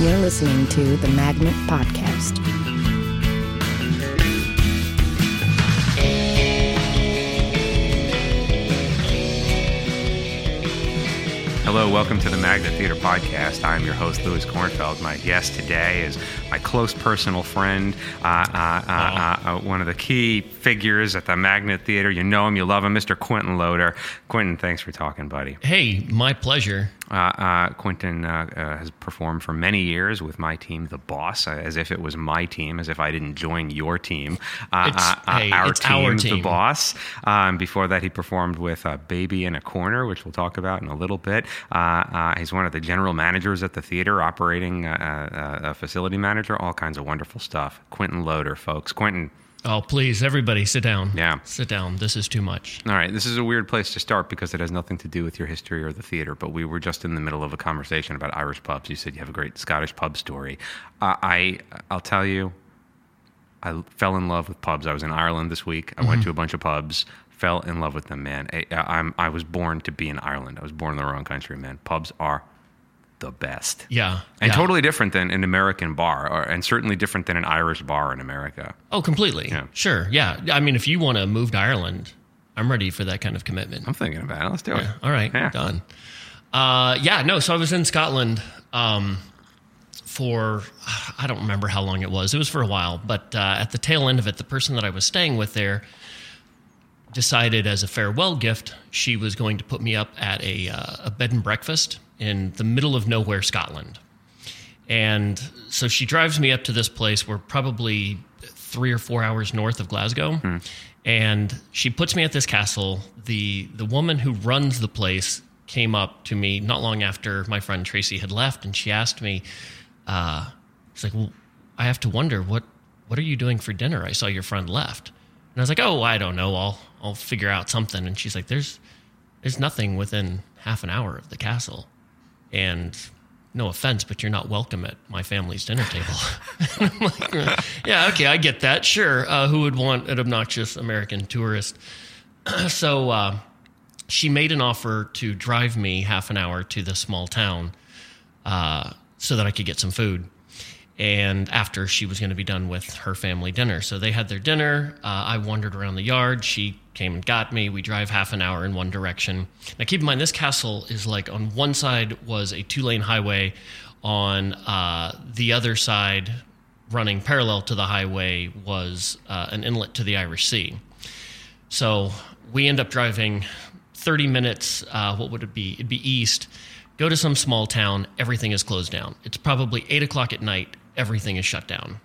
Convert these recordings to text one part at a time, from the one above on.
You're listening to the Magnet Podcast. Hello, welcome to the Magnet Theater Podcast. I'm your host, Louis Kornfeld. My guest today is my close personal friend, one of the key figures at the Magnet Theater. You know him, you love him, Mr. Quentin Loader. Quentin, thanks for talking, buddy. Hey, my pleasure. Quentin has performed for many years with my team, The Boss, as if it was my team, as if I didn't join your team. It's our team, The Boss. Before that, he performed with Baby in a Corner, which we'll talk about in a little bit. He's one of the general managers at the theater, operating a facility manager, all kinds of wonderful stuff. Quentin Loader, folks. Quentin. Oh, please, everybody, sit down. Yeah. Sit down. This is too much. All right. This is a weird place to start because it has nothing to do with your history or the theater, but we were just in the middle of a conversation about Irish pubs. You said you have a great Scottish pub story. I'll tell you, I fell in love with pubs. I was in Ireland this week. I went to a bunch of pubs, fell in love with them, man. I was born to be in Ireland. I was born in the wrong country, man. Pubs are the best. Yeah. And totally different than an American bar, and certainly different than an Irish bar in America. Oh, completely. Yeah. Sure. Yeah. I mean, if you want to move to Ireland, I'm ready for that kind of commitment. I'm thinking about it. Let's do it. All right. Yeah. Done. So I was in Scotland for, I don't remember how long it was. It was for a while. But at the tail end of it, the person that I was staying with there decided as a farewell gift, she was going to put me up at a bed and breakfast in the middle of nowhere, Scotland. And so she drives me up to this place. We're probably 3 or 4 hours north of Glasgow. Mm. And she puts me at this castle. The woman who runs the place came up to me not long after my friend Tracy had left. And she asked me, she's like, well, I have to wonder, what are you doing for dinner? I saw your friend left. And I was like, oh, I don't know. I'll figure out something. And she's like, there's nothing within half an hour of the castle. And no offense, but you're not welcome at my family's dinner table. And I'm like, yeah, okay, I get that. Sure. Who would want an obnoxious American tourist? So she made an offer to drive me half an hour to this small town so that I could get some food. And after she was going to be done with her family dinner. So they had their dinner. I wandered around the yard. She came and got me. We drive half an hour in one direction. Now, keep in mind, this castle is like on one side was a 2-lane highway. On the other side, running parallel to the highway, was an inlet to the Irish Sea. So we end up driving 30 minutes. What would it be? It'd be east. Go to some small town. Everything is closed down. It's probably 8 o'clock at night. Everything is shut down.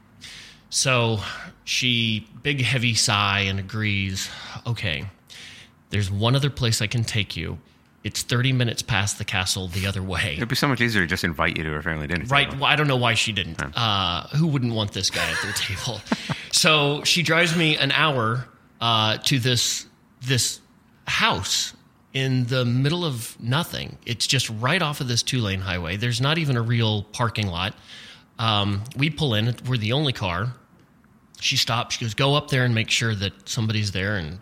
So she, big heavy sigh, and agrees, okay, there's one other place I can take you. It's 30 minutes past the castle the other way. It'd be so much easier to just invite you to her family dinner. Right. Well, I don't know why she didn't. Who wouldn't want this guy at their table? So she drives me an hour to this house in the middle of nothing. It's just right off of this 2-lane highway. There's not even a real parking lot. We pull in. We're the only car. She stops. She goes, go up there and make sure that somebody's there and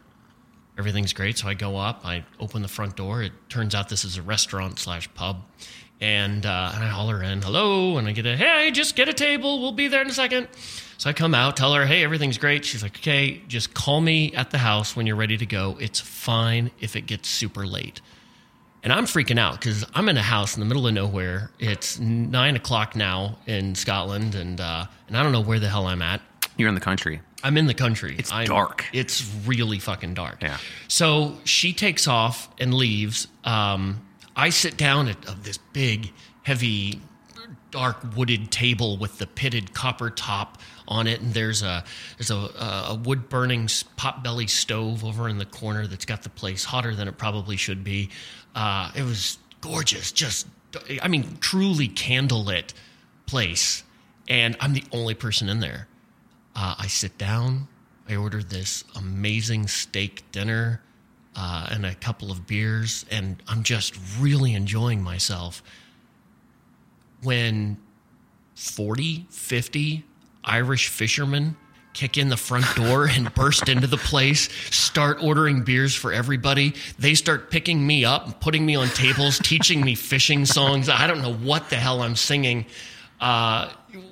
everything's great. So I go up. I open the front door. It turns out this is a restaurant/pub. And I holler in, hello. And I get hey, just get a table. We'll be there in a second. So I come out, tell her, hey, everything's great. She's like, okay, just call me at the house when you're ready to go. It's fine if it gets super late. And I'm freaking out because I'm in a house in the middle of nowhere. It's 9 o'clock now in Scotland, and I don't know where the hell I'm at. You're in the country. I'm in the country. It's dark. It's really fucking dark. Yeah. So she takes off and leaves. I sit down at this big, heavy, dark wooded table with the pitted copper top on it, and there's a wood-burning potbelly stove over in the corner that's got the place hotter than it probably should be. It was gorgeous, truly candlelit place, and I'm the only person in there. I sit down, I order this amazing steak dinner and a couple of beers, and I'm just really enjoying myself when 40, 50 Irish fishermen kick in the front door and burst into the place, start ordering beers for everybody. They start picking me up, putting me on tables, teaching me fishing songs. I don't know what the hell I'm singing.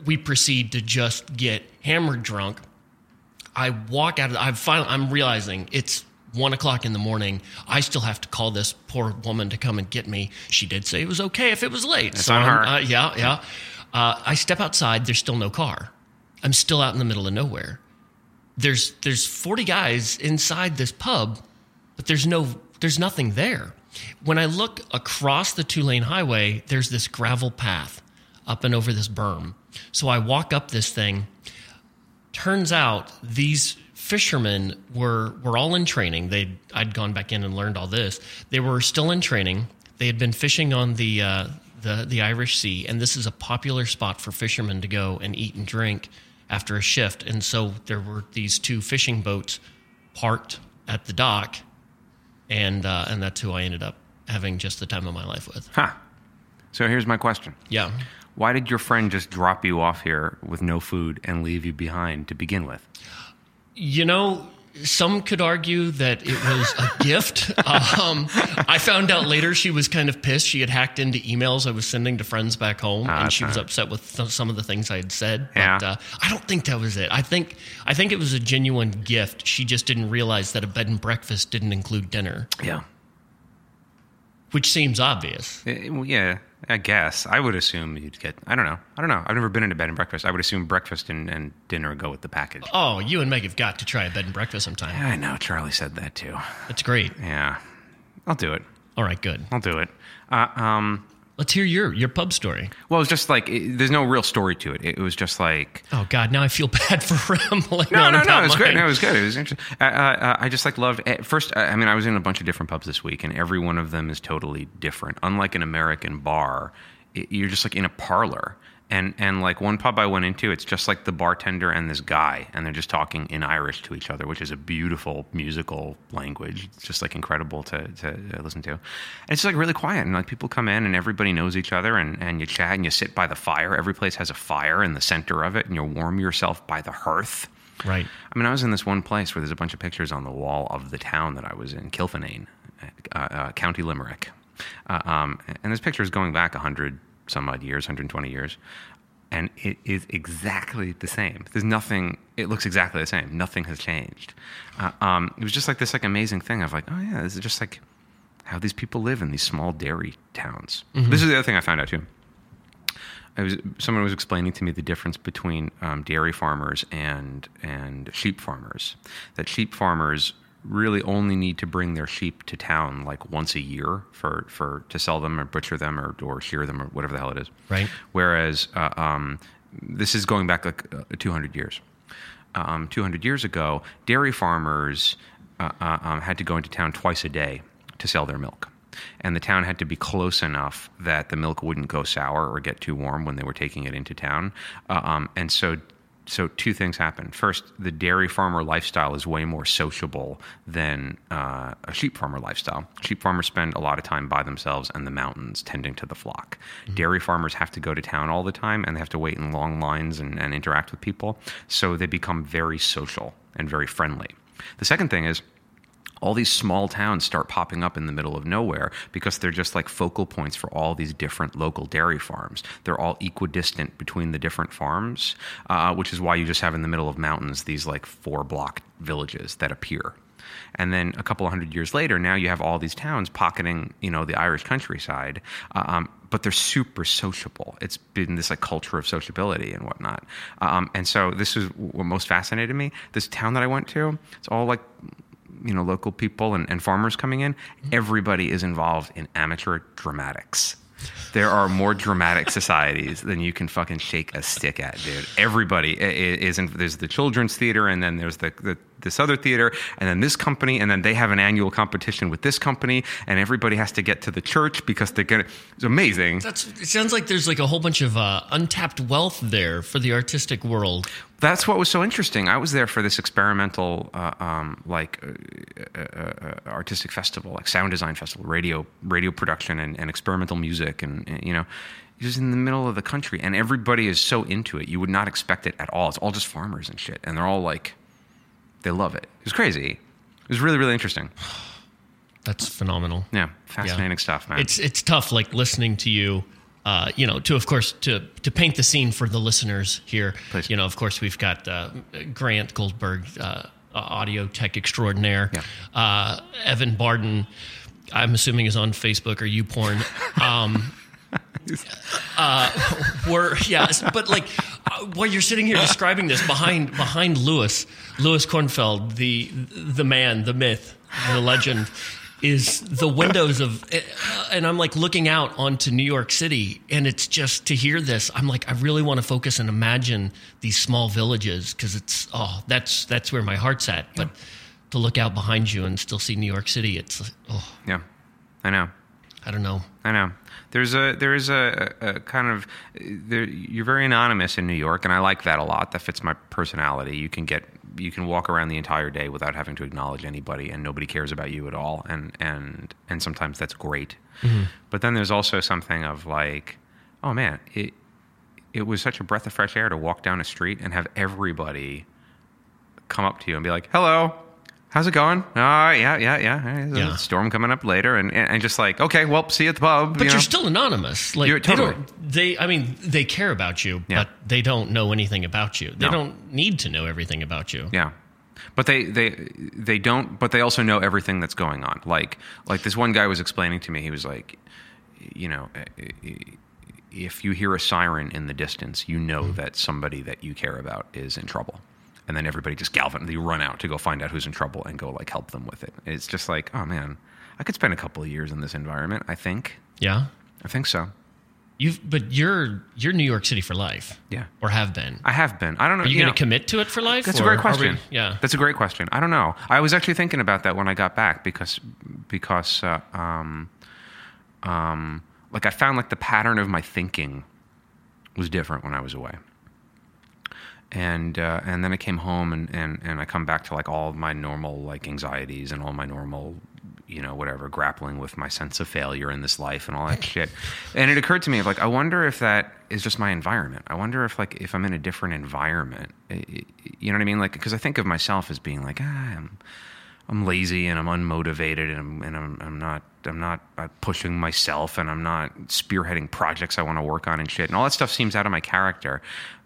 we proceed to just get hammered drunk. I walk out of the, I'm realizing it's 1 o'clock in the morning. I still have to call this poor woman to come and get me. She did say it was okay if it was late. It's so on her. Yeah. I step outside. There's still no car. I'm still out in the middle of nowhere. There's 40 guys inside this pub, but there's nothing there. When I look across the two-lane highway, there's this gravel path up and over this berm. So I walk up this thing. Turns out these fishermen were all in training. I'd gone back in and learned all this. They were still in training. They had been fishing on the Irish Sea, and this is a popular spot for fishermen to go and eat and drink after a shift. And so there were these two fishing boats parked at the dock, and that's who I ended up having just the time of my life with. Huh. So here's my question. Yeah. Why did your friend just drop you off here with no food and leave you behind to begin with? You know, some could argue that it was a gift. I found out later she was kind of pissed. She had hacked into emails I was sending to friends back home, and she was upset with some of the things I had said. Yeah. But I don't think that was it. I think it was a genuine gift. She just didn't realize that a bed and breakfast didn't include dinner. Yeah. Which seems obvious. Yeah, I guess. I would assume you'd get... I don't know. I've never been in a bed and breakfast. I would assume breakfast and dinner go with the package. Oh, you and Meg have got to try a bed and breakfast sometime. Yeah, I know. Charlie said that, too. That's great. Yeah. I'll do it. All right, good. I'll do it. Let's hear your pub story. Well, it's just like... there's no real story to it. It was just like... Oh, God, now I feel bad for rambling on about mine. No, it was great. No, it was good. It was interesting. I just like loved... First, I mean, I was in a bunch of different pubs this week, and every one of them is totally different. Unlike an American bar, you're just like in a parlor. And like one pub I went into, it's just like the bartender and this guy, and they're just talking in Irish to each other, which is a beautiful musical language. It's just like incredible to listen to. And it's just like really quiet, and like people come in and everybody knows each other, and you chat and you sit by the fire. Every place has a fire in the center of it, and you warm yourself by the hearth. Right. I mean, I was in this one place where there's a bunch of pictures on the wall of the town that I was in, Kilfinane, County Limerick. And this picture is going back 100 some odd years, 120 years, and it is exactly the same. There's nothing, it looks exactly the same. Nothing has changed. It was just like this like amazing thing of like, oh yeah, this is just like how these people live in these small dairy towns. Mm-hmm. This is the other thing I found out too. Someone was explaining to me the difference between dairy farmers and sheep farmers, that sheep farmers really only need to bring their sheep to town like once a year for to sell them or butcher them or shear them or whatever the hell it is. Right. Whereas this is going back like 200 years. 200 years ago, dairy farmers had to go into town twice a day to sell their milk. And the town had to be close enough that the milk wouldn't go sour or get too warm when they were taking it into town. So two things happen. First, the dairy farmer lifestyle is way more sociable than a sheep farmer lifestyle. Sheep farmers spend a lot of time by themselves in the mountains tending to the flock. Mm-hmm. Dairy farmers have to go to town all the time, and they have to wait in long lines and interact with people. So they become very social and very friendly. The second thing is, all these small towns start popping up in the middle of nowhere because they're just like focal points for all these different local dairy farms. They're all equidistant between the different farms, which is why you just have in the middle of mountains these like 4-block villages that appear. And then a couple of 100 years later, now you have all these towns pocketing, you know, the Irish countryside, but they're super sociable. It's been this like culture of sociability and whatnot. And so this is what most fascinated me. This town that I went to, it's all like, you know, local people and farmers coming in. Everybody is involved in amateur dramatics. There are more dramatic societies than you can fucking shake a stick at, dude. Everybody is in. There's the children's theater, and then there's this other theater, and then this company, and then they have an annual competition with this company, and everybody has to get to the church because they're gonna. It's amazing. It sounds like there's like a whole bunch of untapped wealth there for the artistic world. That's what was so interesting. I was there for this experimental, artistic festival, like sound design festival, radio production, and experimental music, and you know, just in the middle of the country, and everybody is so into it. You would not expect it at all. It's all just farmers and shit, and they're all like, they love it. It was crazy. It was really, really interesting. That's phenomenal. Yeah, fascinating stuff, man. It's tough, like listening to you to paint the scene for the listeners here, please. You know, of course, we've got Grant Goldberg, audio tech extraordinaire, yeah. Evan Barden, I'm assuming is on Facebook or YouPorn. While you're sitting here describing this behind Louis Kornfeld, the man, the myth, the legend, is the windows of, and I'm like looking out onto New York City, and it's just to hear this, I'm like, I really want to focus and imagine these small villages, because it's that's where my heart's at. Yeah. But to look out behind you and still see New York City, it's like, oh yeah, I know. I don't know. I know. There's you're very anonymous in New York, and I like that a lot. That fits my personality. You can walk around the entire day without having to acknowledge anybody, and nobody cares about you at all. And sometimes that's great. Mm-hmm. But then there's also something of like, oh man, it was such a breath of fresh air to walk down a street and have everybody come up to you and be like, hello. How's it going? Yeah. There's a storm coming up later, and just like, okay, well, see you at the pub. But you're still anonymous. Like, you're totally. They care about you, yeah. But they don't know anything about you. They don't need to know everything about you. Yeah. But they don't, but they also know everything that's going on. Like this one guy was explaining to me, he was like, you know, if you hear a siren in the distance, you know that somebody that you care about is in trouble. And then everybody just they run out to go find out who's in trouble and go like help them with it. It's just like, oh man, I could spend a couple of years in this environment, I think. Yeah. I think so. You're New York City for life. Yeah. Or have been. I have been. I don't know. Are you going to commit to it for life? That's a great question. That's a great question. I don't know. I was actually thinking about that when I got back because I found like the pattern of my thinking was different when I was away. And then I came home and I come back to like all of my normal like anxieties and all my normal, you know, whatever, grappling with my sense of failure in this life and all that shit. And it occurred to me like, I wonder if that is just my environment. I wonder if like, if I'm in a different environment, you know what I mean? Like, cause I think of myself as being like, I'm lazy and I'm unmotivated and I'm not pushing myself and I'm not spearheading projects I want to work on and shit. And all that stuff seems out of my character.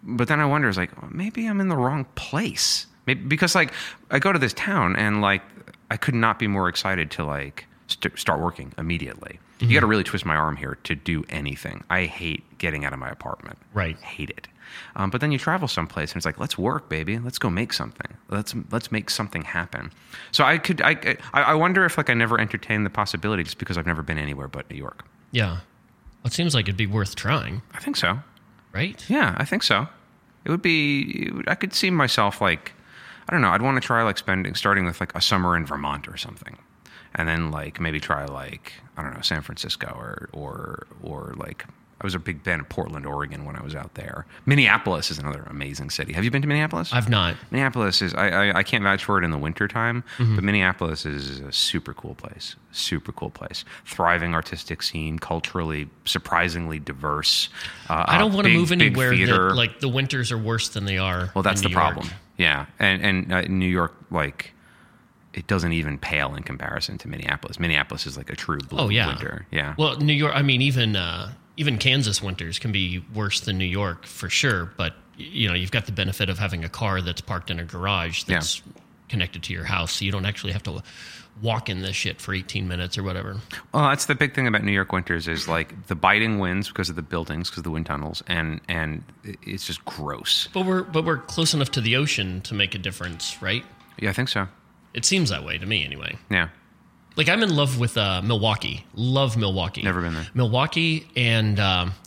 But then I wonder, it's like, maybe I'm in the wrong place. Maybe, because like I go to this town and like I could not be more excited to like start working immediately. Mm-hmm. You got to really twist my arm here to do anything. I hate getting out of my apartment. Right. Hate it. But then you travel someplace and it's like, let's work, baby. Let's go make something. Let's make something happen. So I wonder if like I never entertained the possibility just because I've never been anywhere but New York. Yeah. Well, it seems like it'd be worth trying. I think so. Right? Yeah, I think so. I could see myself like, I don't know. I'd want to try like starting with like a summer in Vermont or something. And then like maybe try like, I don't know, San Francisco or like, I was a big fan of Portland, Oregon when I was out there. Minneapolis is another amazing city. Have you been to Minneapolis? I've not. Minneapolis is, I can't vouch for it in the wintertime, but Minneapolis is a super cool place. Super cool place. Thriving artistic scene, culturally, surprisingly diverse. I don't want to move anywhere that like the winters are worse than they are. Well, that's the problem. Yeah. And New York, like, it doesn't even pale in comparison to Minneapolis. Minneapolis is like a true blue winter. Yeah. Well, New York, I mean, even Kansas winters can be worse than New York for sure, but you know, you've got the benefit of having a car that's parked in a garage that's connected to your house, so you don't actually have to walk in this shit for 18 minutes or whatever. Well, that's the big thing about New York winters is like the biting winds because of the buildings, because of the wind tunnels, and it's just gross. But we're close enough to the ocean to make a difference, right? Yeah, I think so. It seems that way to me anyway. Yeah. Like, I'm in love with Milwaukee. Love Milwaukee. Never been there. Milwaukee and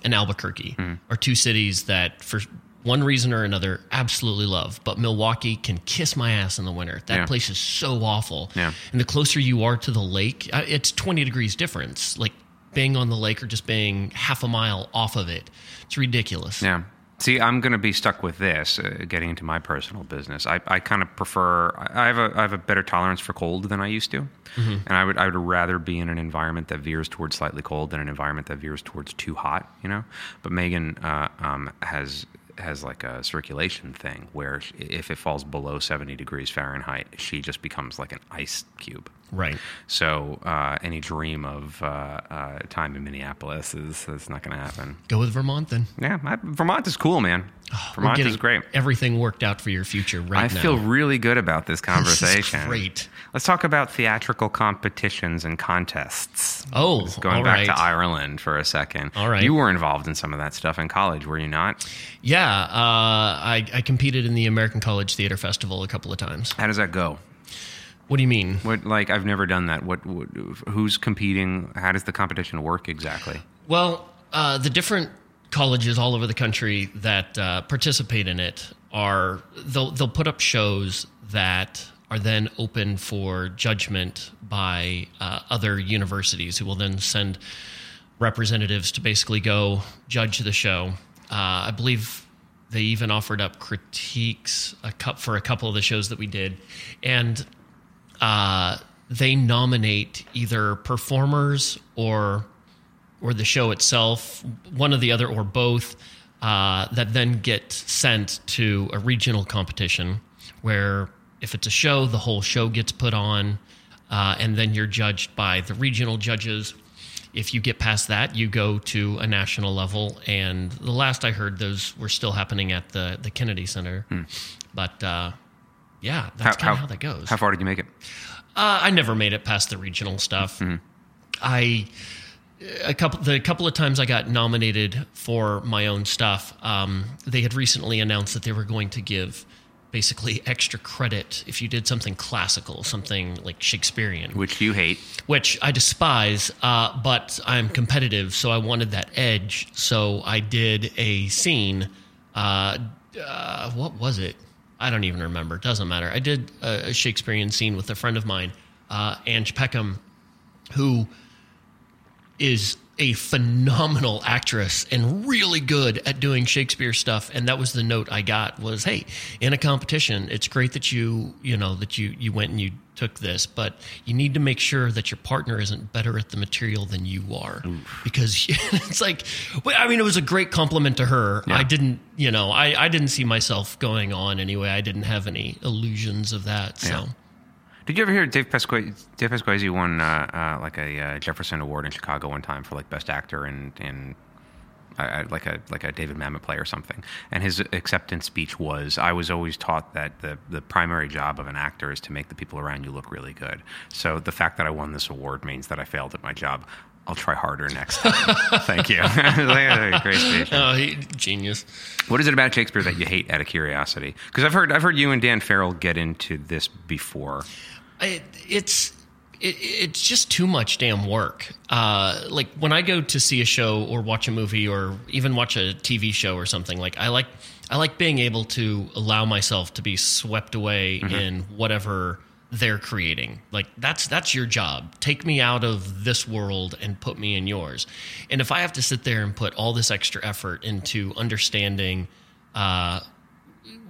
Albuquerque are two cities that, for one reason or another, absolutely love. But Milwaukee can kiss my ass in the winter. That place is so awful. Yeah. And the closer you are to the lake, it's 20 degrees difference. Like, being on the lake or just being half a mile off of it. It's ridiculous. Yeah. See, I'm going to be stuck with this, getting into my personal business. I kind of prefer, I have a better tolerance for cold than I used to. Mm-hmm. And I would rather be in an environment that veers towards slightly cold than an environment that veers towards too hot, you know? But Megan has like a circulation thing where if it falls below 70 degrees Fahrenheit, she just becomes like an ice cube. Right. So any dream of time in Minneapolis is not going to happen. Go with Vermont then. Yeah, Vermont is cool, man. Oh, Vermont is great. Everything worked out for your future right now. I feel really good about this conversation. This is great. Let's talk about theatrical competitions and contests. Oh, Going back to Ireland for a second. All right. You were involved in some of that stuff in college, were you not? Yeah. I competed in the American College Theater Festival a couple of times. How does that go? What do you mean? Like, I've never done that. What who's competing? How does the competition work exactly? Well, the different colleges all over the country that participate in it are, they'll put up shows that are then open for judgment by other universities who will then send representatives to basically go judge the show. I believe they even offered up critiques for a couple of the shows that we did. And they nominate either performers or the show itself, one or the other or both, that then get sent to a regional competition where if it's a show, the whole show gets put on, and then you're judged by the regional judges. If you get past that, you go to a national level. And the last I heard, those were still happening at the Kennedy Center. Hmm. But... yeah, that's kind of how that goes. How far did you make it? I never made it past the regional stuff. Mm-hmm. The couple of times I got nominated for my own stuff, they had recently announced that they were going to give basically extra credit if you did something classical, something like Shakespearean. Which you hate. Which I despise, but I'm competitive, so I wanted that edge. So I did a scene. What was it? I don't even remember. It doesn't matter. I did a Shakespearean scene with a friend of mine, Ange Peckham, who is a phenomenal actress and really good at doing Shakespeare stuff. And that was the note I got was, hey, in a competition, it's great that you went and you took this, but you need to make sure that your partner isn't better at the material than you are. Oof. Because it's like, I mean, it was a great compliment to her. Yeah. I didn't see myself going on anyway. I didn't have any illusions of that. Yeah. So. Did you ever hear Dave Pesquiz? Dave Pesquiz won a Jefferson Award in Chicago one time for like best actor and like a David Mamet play or something. And his acceptance speech was, "I was always taught that the primary job of an actor is to make the people around you look really good. So the fact that I won this award means that I failed at my job. I'll try harder next time." Thank you. Great speech. Oh, genius. What is it about Shakespeare that you hate? Out of curiosity, because I've heard you and Dan Farrell get into this before. It's just too much damn work. Like when I go to see a show or watch a movie or even watch a TV show or something, like I like being able to allow myself to be swept away mm-hmm. in whatever they're creating. Like that's your job. Take me out of this world and put me in yours. And if I have to sit there and put all this extra effort into understanding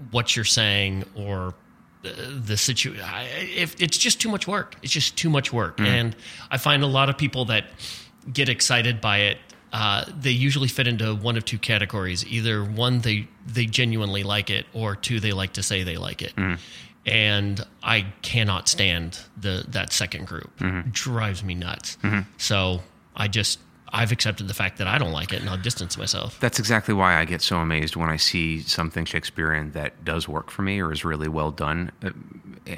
what you're saying or the situation, it's just too much work. It's just too much work. Mm-hmm. And I find a lot of people that get excited by it, they usually fit into one of two categories. Either one, they genuinely like it, or two, they like to say they like it. Mm-hmm. And I cannot stand that second group. Mm-hmm. It drives me nuts. Mm-hmm. So I've accepted the fact that I don't like it, and I'll distance myself. That's exactly why I get so amazed when I see something Shakespearean that does work for me or is really well done.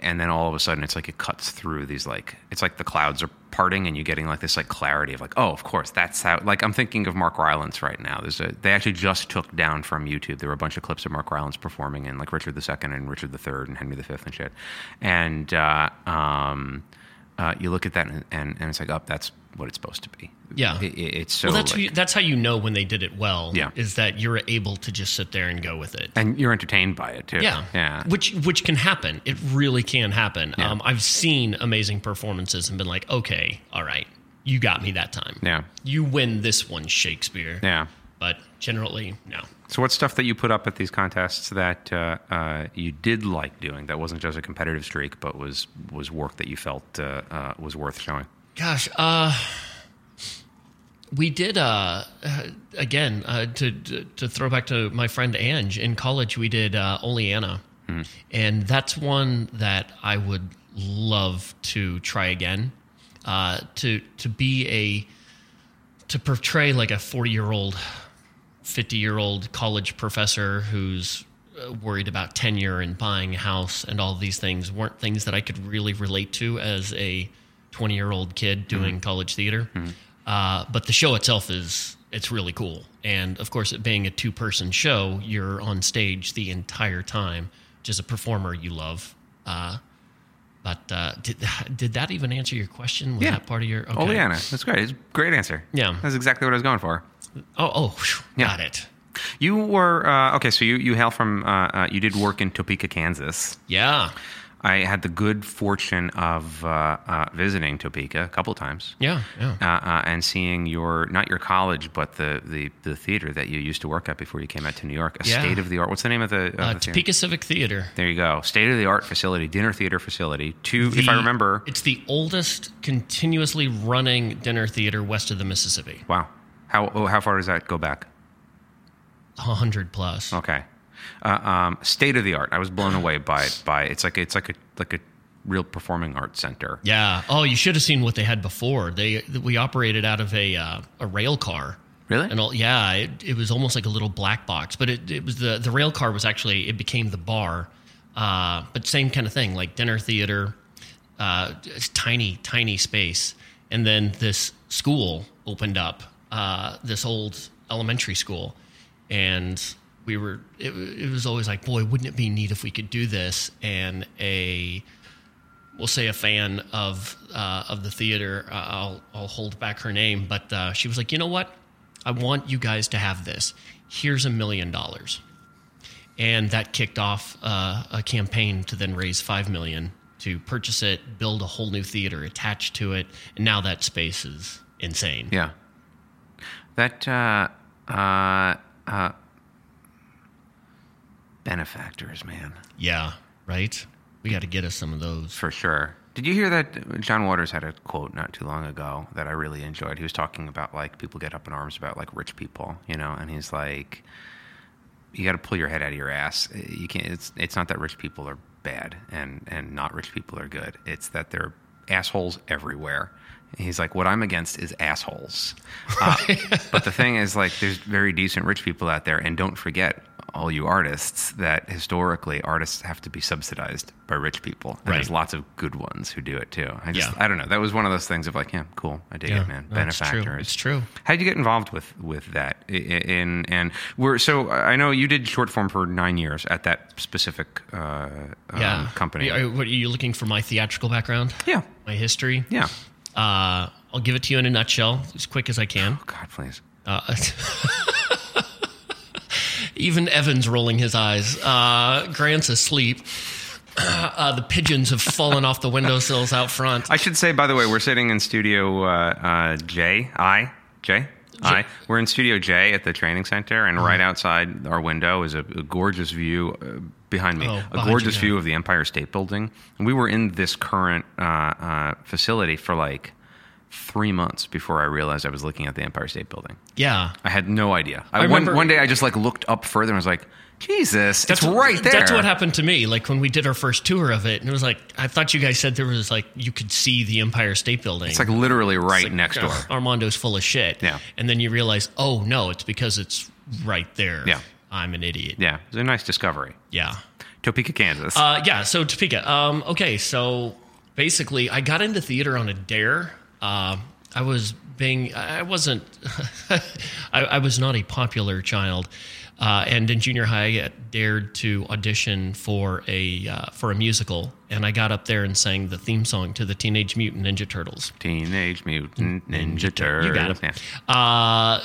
And then all of a sudden it's like it cuts through these, like, it's like the clouds are parting and you're getting like this like clarity of like, oh, of course, that's how, like, I'm thinking of Mark Rylance right now. They actually just took down from YouTube, there were a bunch of clips of Mark Rylance performing in like Richard II and Richard III and Henry V and shit. And you look at that and it's like, oh, that's what it's supposed to be. Yeah. It's so... Well, that's how you know when they did it well, yeah, is that you're able to just sit there and go with it. And you're entertained by it, too. Yeah. Yeah. Which can happen. It really can happen. Yeah. I've seen amazing performances and been like, okay, all right, you got me that time. Yeah. You win this one, Shakespeare. Yeah. But generally, no. So what's stuff that you put up at these contests that you did like doing that wasn't just a competitive streak, but was work that you felt was worth showing? Gosh, we did, again, to throw back to my friend Ange, in college we did Oleana, and that's one that I would love to try again, to portray like a 40-year-old, 50-year-old college professor who's worried about tenure and buying a house and all these things weren't things that I could really relate to as a 20-year-old kid doing college theater. But the show itself it's really cool. And of course, it being a two-person show, you're on stage the entire time, which is a performer you love. But did that even answer your question? Was that part of your... Okay. Oh, yeah, that's great. It's a great answer. Yeah. That's exactly what I was going for. Got it. You were... okay, so you hail from... you did work in Topeka, Kansas. Yeah. I had the good fortune of visiting Topeka a couple of times. Yeah. And seeing not your college, but the theater that you used to work at before you came out to New York. A state-of-the-art... What's the name of the Topeka Civic Theater. There you go. State-of-the-art facility, dinner theater facility. If I remember... It's the oldest continuously running dinner theater west of the Mississippi. Wow. How far does that go back? 100+. Okay. State of the art. I was blown away by it. It's like a real performing arts center. Yeah. Oh, you should have seen what they had before. We operated out of a rail car. Really? And it was almost like a little black box. But it was the rail car was actually it became the bar. But same kind of thing, like dinner theater. It's tiny space, and then this school opened up. This old elementary school, and it was always like, boy, wouldn't it be neat if we could do this? And we'll say a fan of the theater, I'll hold back her name, but she was like, you know what? I want you guys to have this. Here's $1 million. And that kicked off a campaign to then raise $5 million to purchase it, build a whole new theater attached to it. And now that space is insane. Yeah. That benefactors, man. Yeah, right? We got to get us some of those. For sure. Did you hear that John Waters had a quote not too long ago that I really enjoyed? He was talking about, like, people get up in arms about, like, rich people, you know? And he's like, you got to pull your head out of your ass. You can't. It's not that rich people are bad and not rich people are good. It's that they're assholes everywhere. He's like, what I'm against is assholes. But the thing is, like, there's very decent rich people out there. And don't forget, all you artists, that historically artists have to be subsidized by rich people. And there's lots of good ones who do it, too. I don't know. That was one of those things of like, yeah, cool. I dig it, man. No, benefactors. It's true. How did you get involved with that? So I know you did short form for 9 years at that specific company. Are you looking for my theatrical background? Yeah. My history? Yeah. I'll give it to you in a nutshell, as quick as I can. Oh, God, please. Even Evan's rolling his eyes. Grant's asleep. The pigeons have fallen off the windowsills out front. I should say, by the way, we're sitting in Studio J. We're in Studio J at the training center, and right outside our window is a gorgeous view behind me, view of the Empire State Building. And we were in this current facility for like 3 months before I realized I was looking at the Empire State Building. Yeah. I had no idea. I remember, one day I just like looked up further and was like, Jesus, it's right there. That's what happened to me. Like when we did our first tour of it, and it was like, I thought you guys said there was like, you could see the Empire State Building. It's like literally right next door. Armando's full of shit. Yeah. And then you realize, oh no, it's because it's right there. Yeah. I'm an idiot. Yeah. It was a nice discovery. Yeah. Topeka, Kansas. So Topeka. Okay. So basically I got into theater on a dare. I was not a popular child. And in junior high, I dared to audition for a musical, and I got up there and sang the theme song to the Teenage Mutant Ninja Turtles. Teenage Mutant Ninja Turtles. You got it. Yeah.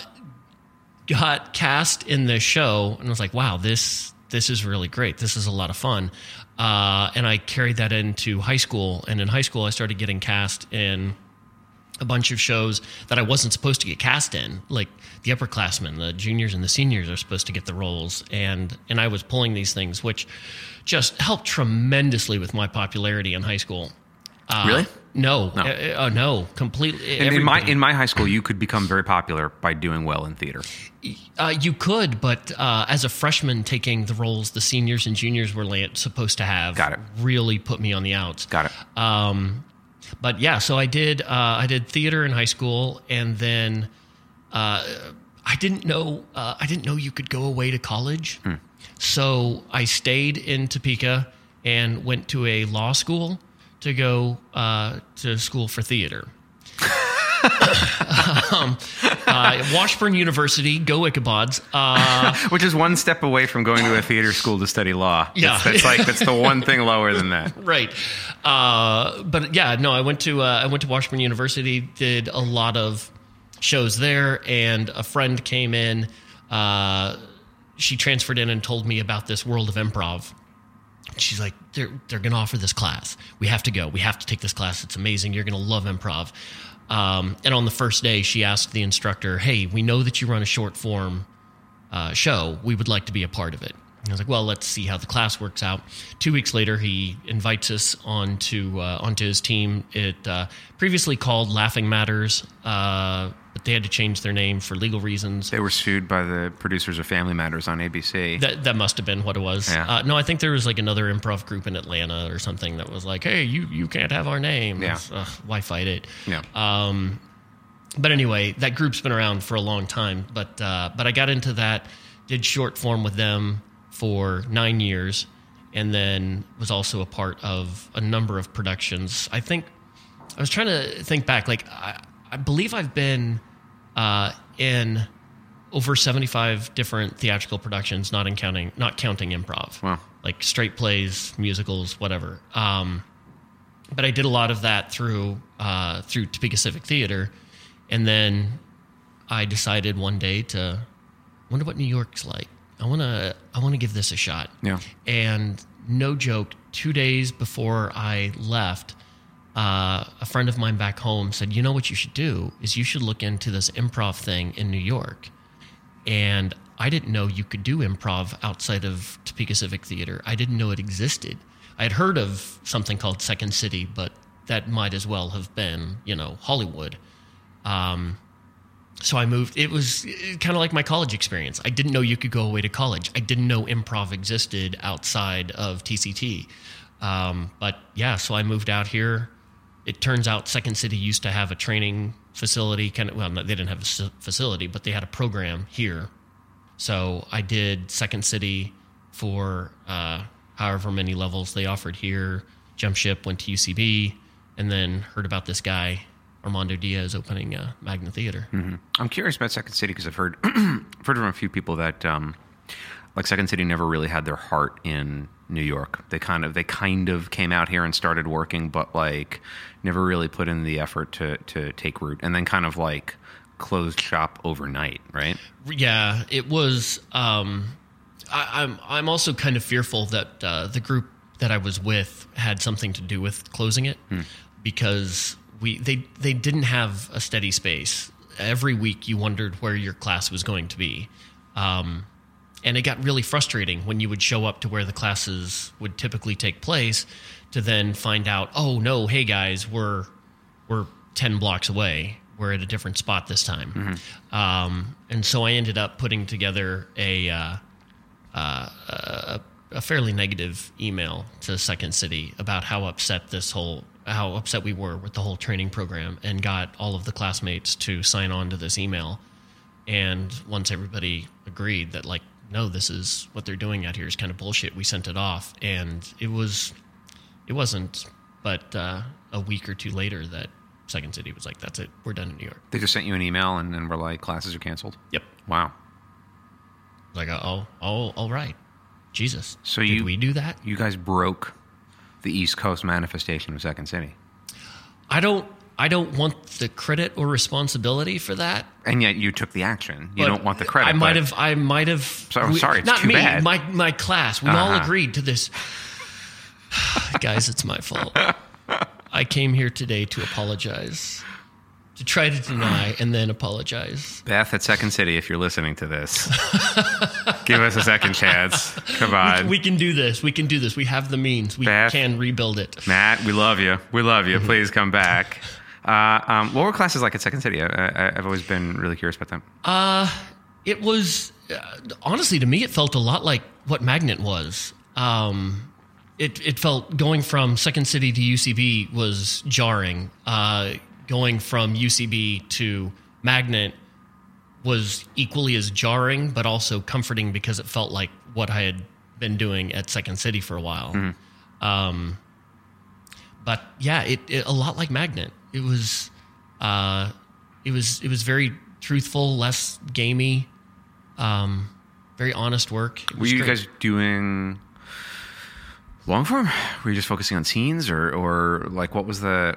Got cast in the show, and I was like, wow, this is really great. This is a lot of fun. And I carried that into high school, and in high school, I started getting cast in a bunch of shows that I wasn't supposed to get cast in, like the upperclassmen, the juniors and the seniors are supposed to get the roles. And I was pulling these things, which just helped tremendously with my popularity in high school. Really? No, completely. And in my high school, you could become very popular by doing well in theater. You could, but as a freshman taking the roles the seniors and juniors were supposed to have, got it, really put me on the outs. Got it. But yeah, so I did theater in high school, and then I didn't know you could go away to college. Hmm. So I stayed in Topeka and went to a law school to go to school for theater. Washburn University, go Ichabods. Which is one step away from going to a theater school to study law. Yeah. That's the one thing lower than that. Right. But yeah, no, I went to Washburn University, did a lot of shows there, and a friend came in. She transferred in and told me about this World of Improv. She's like, they're going to offer this class. We have to go. We have to take this class. It's amazing. You're going to love improv. And on the first day, she asked the instructor, hey, we know that you run a short form show. We would like to be a part of it. And I was like, well, let's see how the class works out. 2 weeks later, he invites us onto his team. It previously called Laughing Matters, but they had to change their name for legal reasons. They were sued by the producers of Family Matters on ABC. That must have been what it was. Yeah. No, I think there was like another improv group in Atlanta or something that was like, hey, you can't have our name. Yeah. Why fight it? Yeah. But anyway, that group's been around for a long time. But I got into that, did short form with them for 9 years, and then was also a part of a number of productions. I think I was trying to think back. Like I believe I've been in over 75 different theatrical productions, not counting improv. Wow. Like straight plays, musicals, whatever. But I did a lot of that through Topeka Civic Theater, and then I decided one day to wonder what New York's like. I want to give this a shot. Yeah. And no joke, 2 days before I left, a friend of mine back home said, you know what you should do is you should look into this improv thing in New York. And I didn't know you could do improv outside of Topeka Civic Theater. I didn't know it existed. I had heard of something called Second City, but that might as well have been, Hollywood. So I moved. It was kind of like my college experience. I didn't know you could go away to college. I didn't know improv existed outside of TCT. But yeah, so I moved out here. It turns out Second City used to have a training facility. They didn't have a facility, but they had a program here. So I did Second City for however many levels they offered here. Jump ship, went to UCB, and then heard about this guy, Armando Diaz, opening Magnet Theater. Mm-hmm. I'm curious about Second City because I've heard from a few people that Second City never really had their heart in New York. They kind of came out here and started working, but never really put in the effort to take root, and then kind of closed shop overnight, right? Yeah, it was. I'm also kind of fearful that the group that I was with had something to do with closing it, because They didn't have a steady space. Every week you wondered where your class was going to be. And it got really frustrating when you would show up to where the classes would typically take place to then find out, oh no, hey guys, we're 10 blocks away. We're at a different spot this time. Mm-hmm. And so I ended up putting together a fairly negative email to Second City about how upset we were with the whole training program, and got all of the classmates to sign on to this email. And once everybody agreed that no, this is what they're doing out here is kind of bullshit, we sent it off. And it wasn't, but a week or two later that Second City was like, that's it. We're done in New York. They just sent you an email and then were like, classes are canceled. Yep. Wow. All right. Jesus. So did we do that? You guys broke the East Coast manifestation of Second City. I don't want the credit or responsibility for that. And yet you took the action. You don't want the credit. I might have. So I'm sorry. It's not too me. Bad. My class. We all agreed to this. Guys, it's my fault. I came here today to apologize. to try to deny and then apologize. Beth at Second City, if you're listening to this, give us a second chance. Come on. We can do this. We can do this. We have the means. Beth, can rebuild it. Matt, we love you. We love you. Mm-hmm. Please come back. What were classes like at Second City? I've always been really curious about them. It was, honestly, to me, it felt a lot like what Magnet was. It felt going from Second City to UCB was jarring. Going from UCB to Magnet was equally as jarring, but also comforting because it felt like what I had been doing at Second City for a while. Mm-hmm. But yeah, it a lot like Magnet. It was very truthful, less gamey, very honest work. Were you guys doing long form? Were you just focusing on scenes, or like what was the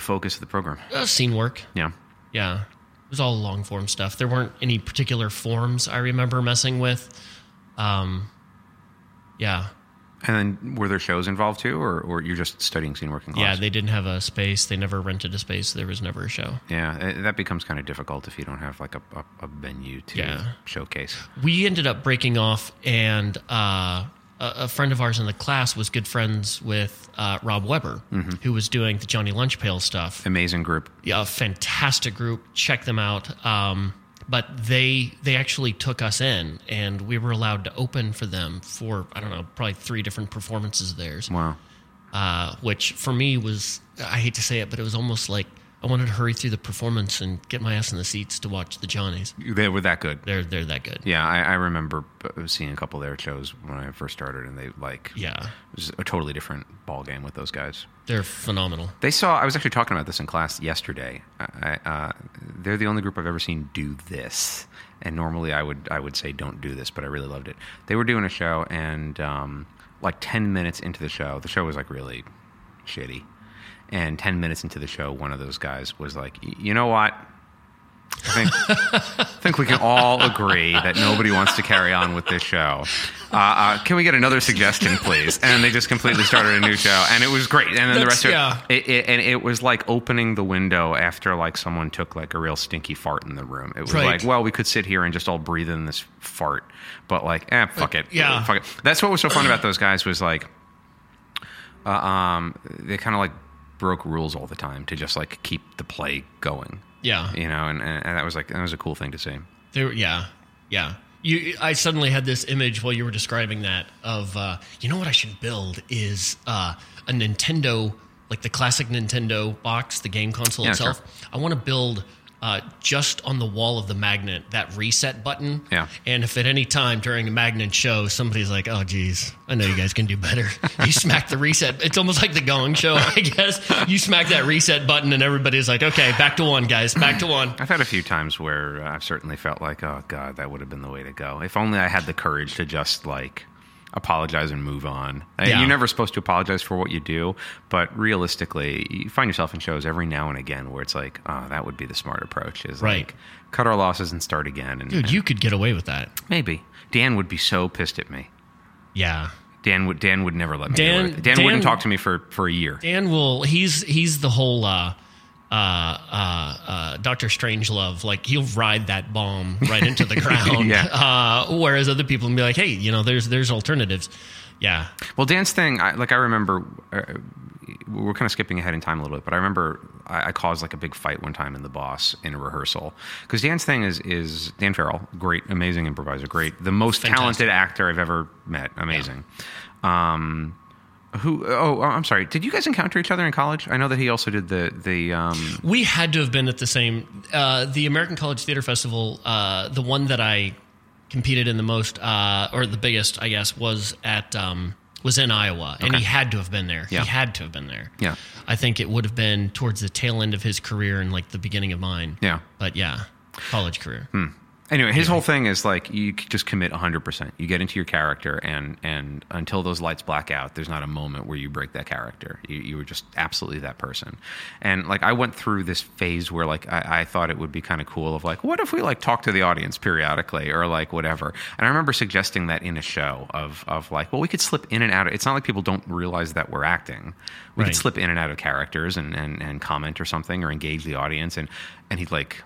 focus of the program? Scene work. Yeah. It was all long form stuff. There weren't any particular forms I remember messing with. Yeah. And then were there shows involved too, or you're just studying scene work in class? Yeah, they didn't have a space. They never rented a space. There was never a show. Yeah, that becomes kind of difficult if you don't have like a venue to showcase. We ended up breaking off, and a friend of ours in the class was good friends with Rob Weber, mm-hmm. who was doing the Johnny Lunchpail stuff. Amazing group. Yeah, a fantastic group. Check them out. But they actually took us in, and we were allowed to open for them for, I don't know, probably 3 different performances of theirs. Wow. Which for me was, I hate to say it, but it was almost like I wanted to hurry through the performance and get my ass in the seats to watch the Johnnies. They were that good. They're that good. Yeah, I remember seeing a couple of their shows when I first started, and they it was a totally different ball game with those guys. They're phenomenal. I was actually talking about this in class yesterday. They're the only group I've ever seen do this, and normally I would say don't do this, but I really loved it. They were doing a show, and 10 minutes into the show was like really shitty. And 10 minutes into the show, one of those guys was like, you know what? I think we can all agree that nobody wants to carry on with this show. Can we get another suggestion, please? And they just completely started a new show. And it was great. And then it was like opening the window after like someone took like a real stinky fart in the room. It was we could sit here and just all breathe in this fart. But fuck it. Yeah. Fuck it. That's what was so fun about those guys was like, they kind of like broke rules all the time to just like keep the play going. Yeah, you know, and that was a cool thing to see. Yeah. I suddenly had this image while you were describing that of you know what I should build is a Nintendo, like the classic Nintendo box, the game console itself. Sure. I want to build just on the wall of the Magnet that reset button. Yeah. And if at any time during a Magnet show somebody's like, oh geez, I know you guys can do better, you smack the reset. It's almost like the Gong Show, I guess. You smack that reset button and everybody's like, okay, back to one, guys, back to one. I've had a few times where I've certainly felt like, oh God, that would have been the way to go. If only I had the courage to just like apologize and move on. Yeah. You're never supposed to apologize for what you do, but realistically, you find yourself in shows every now and again where it's like, oh, that would be the smart approach, is like cut our losses and start again. And, dude, you could get away with that. Maybe. Dan would be so pissed at me. Yeah. Dan would never let me do it. Dan wouldn't talk to me for a year. Dan will, he's the whole Dr. Strangelove, like he'll ride that bomb right into the ground. Whereas other people can be like, hey, you know, there's alternatives. Yeah. Well, Dan's thing, I remember, we're kind of skipping ahead in time a little bit, but I remember I caused like a big fight one time in The Boss in a rehearsal because Dan's thing is Dan Farrell, great, amazing improviser, great, the most talented actor I've ever met. Amazing. Yeah. I'm sorry. Did you guys encounter each other in college? I know that he also did the we had to have been at the same. The American College Theater Festival, the one that I competed in the most, or the biggest, I guess, was in Iowa. And he had to have been there. Yeah. He had to have been there. Yeah. I think it would have been towards the tail end of his career and like the beginning of mine. Yeah. But yeah, college career. Hmm. Anyway, his whole thing is like you just commit 100%. You get into your character, and until those lights black out, there's not a moment where you break that character. You were just absolutely that person. And like I went through this phase where like I thought it would be kind of cool of like, what if we like talk to the audience periodically or like whatever. And I remember suggesting that in a show of like, well, we could slip in and out. It's not like people don't realize that we're acting. We could slip in and out of characters and comment or something or engage the audience. And he'd like.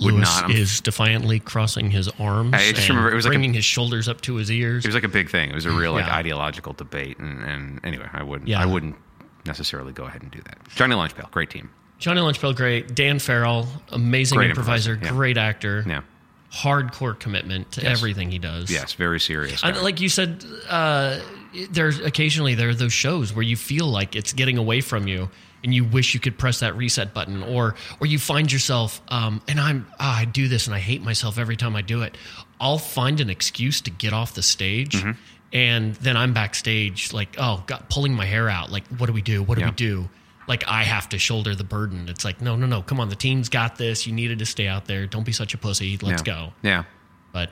Louis is defiantly crossing his arms. I just remember it was bringing like his shoulders up to his ears. It was like a big thing. It was a real like ideological debate. And anyway, I wouldn't necessarily go ahead and do that. Johnny Lunchpail, great team. Johnny Lunchpail, great. Dan Farrell, amazing great improviser, great actor. Yeah. Hardcore commitment to everything he does. Yes, very serious. Like you said, occasionally there are those shows where you feel like it's getting away from you. And you wish you could press that reset button, or you find yourself, I do this and I hate myself every time I do it. I'll find an excuse to get off the stage, and then I'm backstage, like, oh God, pulling my hair out, like, what do we do? What do we do? Like, I have to shoulder the burden. It's like, no, come on, the team's got this. You needed to stay out there. Don't be such a pussy. Let's go. Yeah, but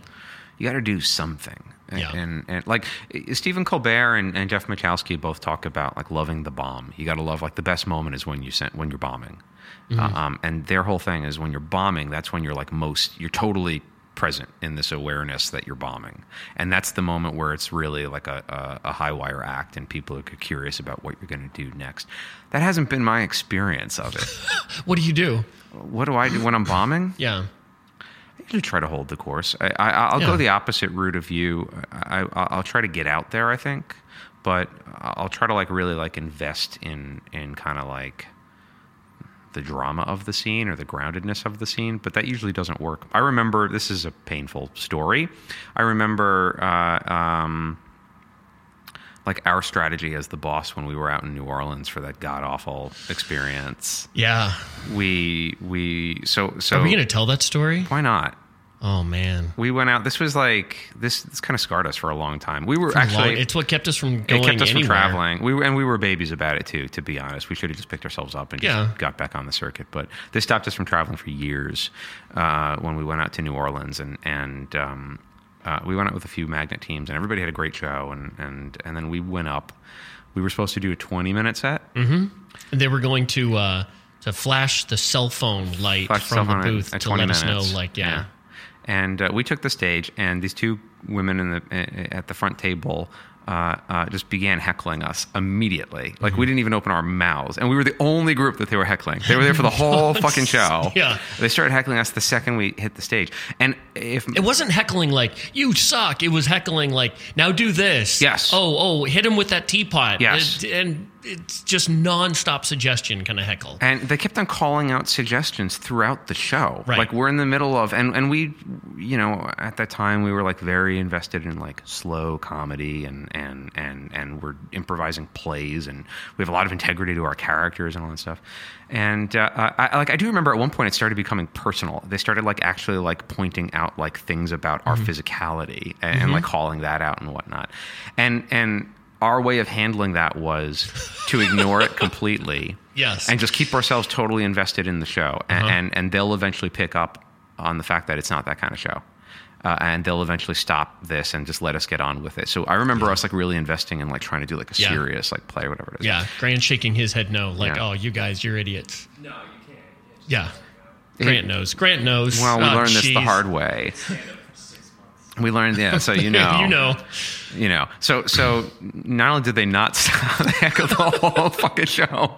you got to do something. Yeah. And like Stephen Colbert and Jeff Michalski both talk about like loving the bomb. You got to love like the best moment is when you're bombing. Mm-hmm. And their whole thing is when you're bombing, that's when you're like you're totally present in this awareness that you're bombing. And that's the moment where it's really like a high wire act and people are curious about what you're going to do next. That hasn't been my experience of it. What do you do? What do I do when I'm bombing? Yeah. To try to hold the course. I'll go the opposite route of you. I'll try to get out there, I think, but I'll try to like really like invest in kind of like the drama of the scene or the groundedness of the scene, but that usually doesn't work. I remember, this is a painful story. I remember like our strategy as the boss when we were out in New Orleans for that god awful experience. Yeah. So are we gonna tell that story? Why not? Oh man. We went out. This was like this kind of scarred us for a long time. We were it's what kept us from going. It kept us from traveling. We were babies about it too, to be honest. We should have just picked ourselves up and just got back on the circuit. But this stopped us from traveling for years, when we went out to New Orleans and we went out with a few Magnet teams, and everybody had a great show. And then we went up. We were supposed to do a 20-minute set. Mm-hmm. And they were going to flash the cell phone light from the booth to let us know, like, yeah. And we took the stage, and these two women at the front table just began heckling us immediately. Like, we didn't even open our mouths. And we were the only group that they were heckling. They were there for the whole fucking show. Yeah. They started heckling us the second we hit the stage. And it wasn't heckling like, you suck. It was heckling like, now do this. Yes. Oh, hit him with that teapot. Yes. And it's just nonstop suggestion kind of heckle. And they kept on calling out suggestions throughout the show. Right. Like, we're in the middle of, and we, you know, at that time we were like very invested in like slow comedy and we're improvising plays, and we have a lot of integrity to our characters and all that stuff. And I do remember at one point it started becoming personal. They started like actually like pointing out like things about our physicality and like calling that out and whatnot. And our way of handling that was to ignore it completely. Yes. And just keep ourselves totally invested in the show. And, and they'll eventually pick up on the fact that it's not that kind of show. And they'll eventually stop this and just let us get on with it. So I remember us like really investing in like trying to do like a serious like play or whatever it is. Yeah, Grant shaking his head no, like, oh, you guys, you're idiots. No, you can't. Yeah, Grant knows. Well, we learned this the hard way. We learned, so you know. You know. So not only did they not stop the heck of the whole fucking show,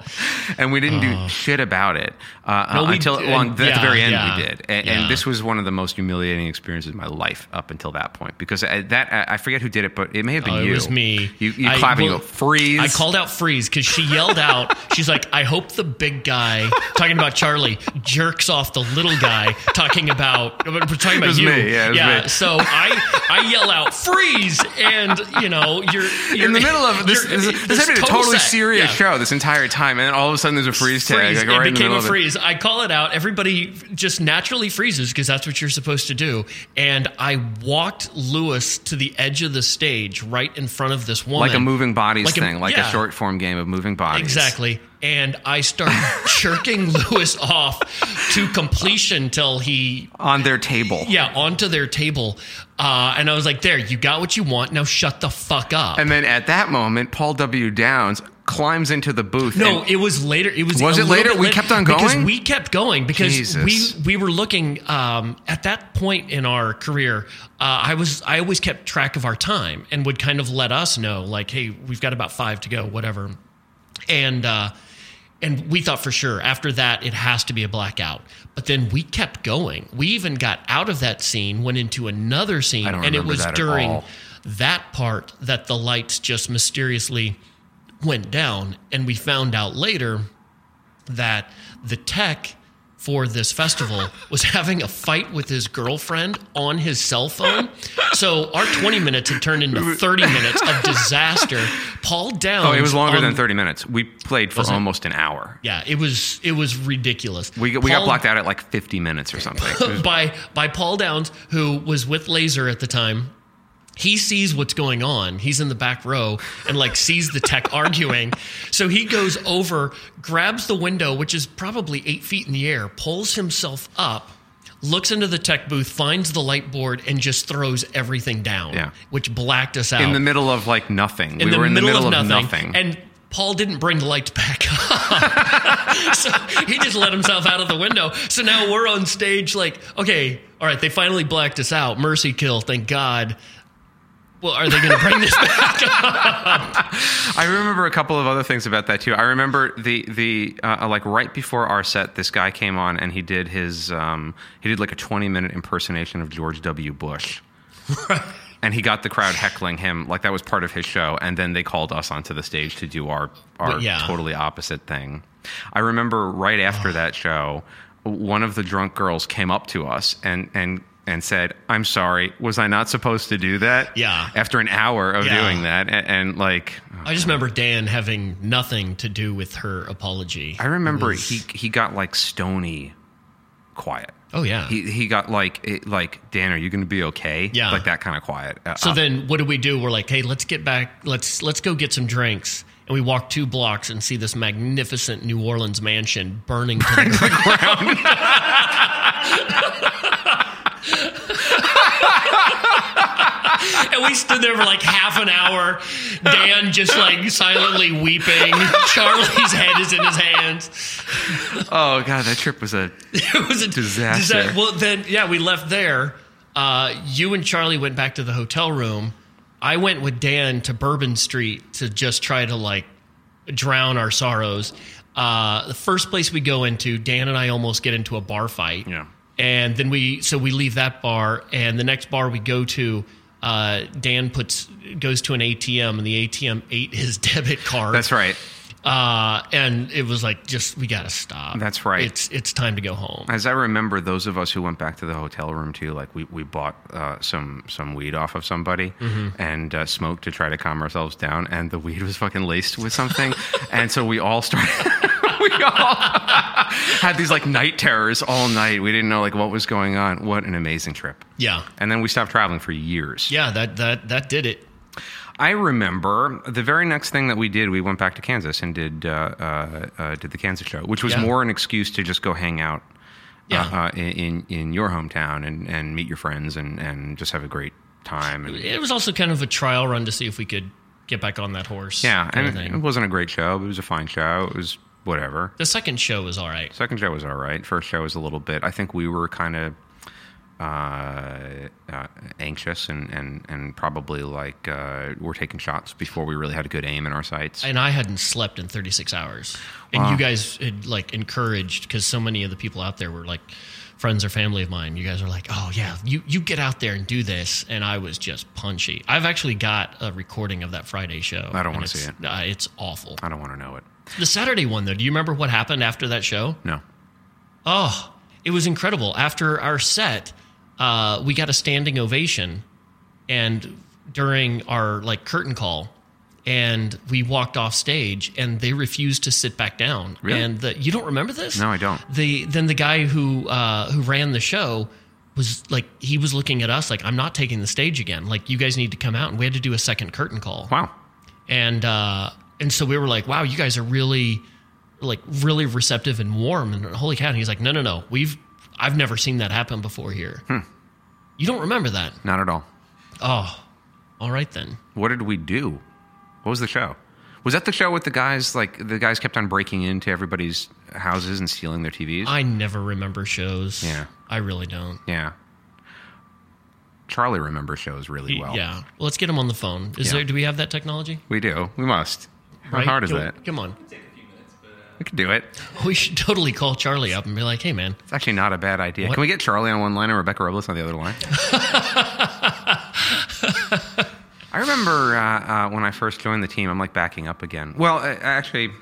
and we didn't do shit about it at the very end we did. And this was one of the most humiliating experiences of my life up until that point. Because I forget who did it, but it may have been you. It was me. You clap and you go, freeze. I called out freeze because she yelled out, she's like, I hope the big guy, talking about Charlie, jerks off the little guy, talking about it was you. Me. Yeah, it was me. So I yell out freeze, and you know you're in the middle of this had been a totally serious show this entire time, and then all of a sudden there's a freeze tag. Like, right, it became a freeze. I call it out. Everybody just naturally freezes because that's what you're supposed to do. And I walked Louis to the edge of the stage, right in front of this woman, like a moving bodies thing, a short form game of moving bodies. Exactly. And I started jerking Louis off to completion till he... On their table. Yeah, onto their table. And I was like, there, you got what you want. Now shut the fuck up. And then at that moment, Paul W. Downs climbs into the booth. No, it was later. Was it later? We kept on going? Because we kept going because we were looking at that point in our career. I always kept track of our time and would kind of let us know, like, hey, we've got about 5 to go, whatever. And we thought for sure after that it has to be a blackout. But then we kept going. We even got out of that scene, went into another scene, and it was during that part that the lights just mysteriously went down. And we found out later that the tech for this festival was having a fight with his girlfriend on his cell phone. So our 20 minutes had turned into 30 minutes of disaster. Paul Downs... Oh, it was longer than 30 minutes. We played for almost an hour. Yeah, it was ridiculous. We got blocked out at like 50 minutes or something. by Paul Downs, who was with Laser at the time. He sees what's going on. He's in the back row and like sees the tech arguing. So he goes over, grabs the window, which is probably 8 feet in the air, pulls himself up, looks into the tech booth, finds the light board, and just throws everything down, which blacked us out. In the middle of like nothing. We were in the middle of nothing. And Paul didn't bring the lights back up. So he just let himself out of the window. So now we're on stage like, okay, all right, they finally blacked us out. Mercy kill, thank God. Well, are they going to bring this back up? I remember a couple of other things about that, too. I remember the right before our set, this guy came on and he did his, he did like a 20-minute impersonation of George W. Bush. Right. And he got the crowd heckling him, like that was part of his show. And then they called us onto the stage to do our totally opposite thing. I remember right after that show, one of the drunk girls came up to us and said, "I'm sorry, was I not supposed to do that?" Yeah. After an hour of doing that. And like... I just remember Dan having nothing to do with her apology. I remember he got like stony quiet. Oh, yeah. He got like, "Dan, are you going to be okay?" Yeah. Like that kind of quiet. So then what do we do? We're like, hey, let's get back. Let's go get some drinks. And we walk 2 blocks and see this magnificent New Orleans mansion burning to the ground. And we stood there for like half an hour, Dan just like silently weeping. Charlie's head is in his hands. Oh, God, that trip was a disaster. Well, then, yeah, we left there. You and Charlie went back to the hotel room. I went with Dan to Bourbon Street to just try to like drown our sorrows. The first place we go into, Dan and I almost get into a bar fight. Yeah. And then we leave that bar, and the next bar we go to, Dan goes to an ATM, and the ATM ate his debit card. That's right. And it was like, just, we got to stop. That's right. It's time to go home. As I remember, those of us who went back to the hotel room too, like we bought some weed off of somebody and smoked to try to calm ourselves down, and the weed was fucking laced with something. And so we all started... We all had these like night terrors all night. We didn't know like what was going on. What an amazing trip. Yeah. And then we stopped traveling for years. Yeah, that did it. I remember the very next thing that we did, we went back to Kansas and did the Kansas show, which was more an excuse to just go hang out in your hometown and meet your friends and just have a great time. It was also kind of a trial run to see if we could get back on that horse. Yeah, and it wasn't a great show, but it was a fine show. It was... Whatever. The second show was all right. First show was a little bit. I think we were kind of anxious and probably like we're taking shots before we really had a good aim in our sights. And I hadn't slept in 36 hours. And you guys had like encouraged, because so many of the people out there were like friends or family of mine. You guys are like, oh yeah, you get out there and do this. And I was just punchy. I've actually got a recording of that Friday show. I don't want to see it. It's awful. I don't want to know it. The Saturday one, though, do you remember what happened after that show? No. Oh, it was incredible. After our set, we got a standing ovation and during our like curtain call, and we walked off stage and they refused to sit back down. Really? And you don't remember this? No, I don't. Then the guy who ran the show was like, he was looking at us like, I'm not taking the stage again. Like, you guys need to come out. And we had to do a second curtain call. Wow. And so we were like, wow, you guys are really like really receptive and warm, and holy cow. And he's like, no, I've never seen that happen before here. You don't remember that? Not at all. Oh, all right then. What did we do? What was the show? Was that the show with the guys, like the guys kept on breaking into everybody's houses and stealing their TVs? I never remember shows. Yeah. I really don't. Yeah. Charlie remembers shows really well. Yeah. Well, let's get him on the phone. Do we have that technology? We do. We must. How hard is that? Come on. It could take a few minutes, but we could do it. We should totally call Charlie up and be like, hey, man. It's actually not a bad idea. What? Can we get Charlie on one line and Rebecca Robles on the other line? I remember when I first joined the team, I'm like backing up again. Well, actually, I'm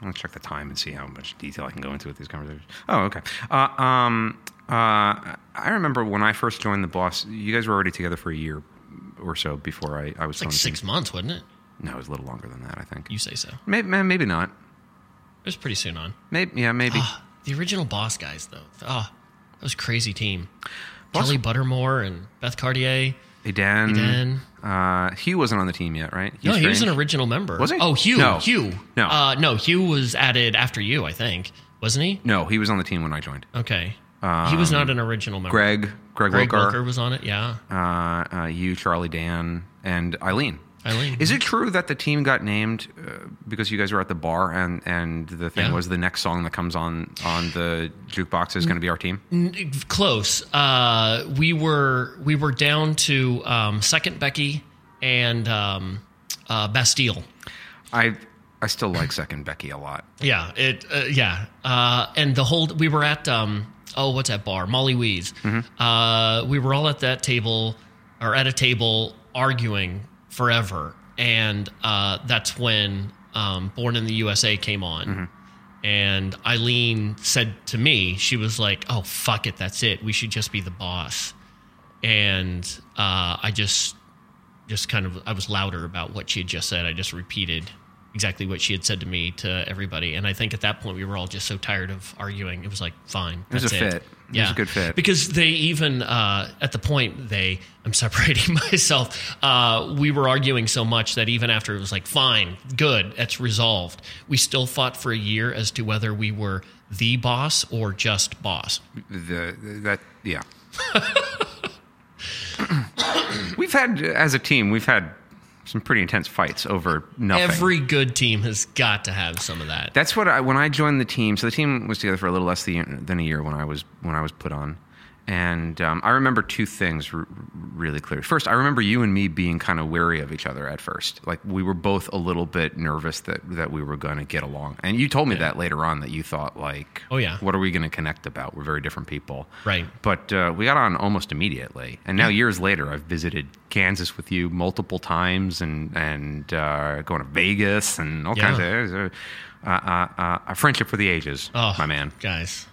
going to check the time and see how much detail I can go into with these conversations. Oh, okay. I remember when I first joined the Boss, you guys were already together for a year or so before I was. It's like 6 months, wasn't it? No, it was a little longer than that, I think. You say so. Maybe not. It was pretty soon on. Maybe. The original Boss guys, though. That was a crazy team. Charlie Buttermore and Beth Cartier. Aden. Hugh wasn't on the team yet, right? No, he was an original member. Was he? Oh, Hugh. Hugh. No. No, Hugh was added after you, I think. Wasn't he? No, he was on the team when I joined. Okay. He was not an original member. Greg Wilker was on it, yeah. You, Charlie, Dan, and Eileen. Is it true that the team got named because you guys were at the bar and the thing was the next song that comes on the jukebox is going to be our team? Close. We were down to Second Becky and Bastille. I still like Second Becky a lot. Yeah, and the whole we were at what's that bar? Molly Wee's. Mm-hmm. We were all at that table or at a table arguing forever, and that's when Born in the USA came on, mm-hmm. and Eileen said to me, she was like, oh, fuck it, that's it, we should just be the Boss. And I just kind of, I was louder about what she had just said. I just repeated exactly what she had said to me to everybody, and I think at that point we were all just so tired of arguing, it was like, fine, that's it. It was a good fit. Because they even, at the point I'm separating myself, we were arguing so much that even after it was like, fine, good, that's resolved, we still fought for a year as to whether we were the Boss or just Boss. As a team, we've had some pretty intense fights over nothing. Every good team has got to have some of that. That's what when I joined the team. So the team was together for a little less than a year when I was put on, and I remember two things really clear. First, I remember you and me being kind of wary of each other at first. Like we were both a little bit nervous that we were going to get along. And you told me that later on that you thought like, oh yeah, what are we going to connect about? We're very different people, right? But we got on almost immediately, and now years later, I've visited Kansas with you multiple times, and going to Vegas and all kinds of a friendship for the ages, my man. Guys.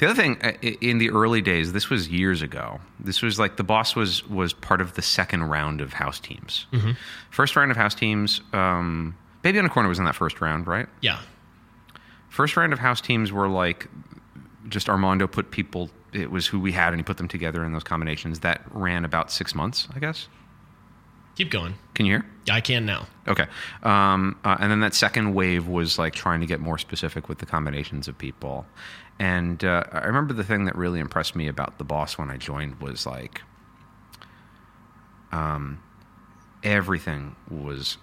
The other thing, in the early days, this was years ago, this was like the Boss was part of the second round of house teams. Mm-hmm. First round of house teams, Baby in a Corner was in that first round, right? Yeah. First round of house teams were like just Armando put people, it was who we had, and he put them together in those combinations. That ran about 6 months, I guess. Keep going. Can you hear? I can now. Okay. And then that second wave was like trying to get more specific with the combinations of people. And I remember the thing that really impressed me about the Boss when I joined was like everything was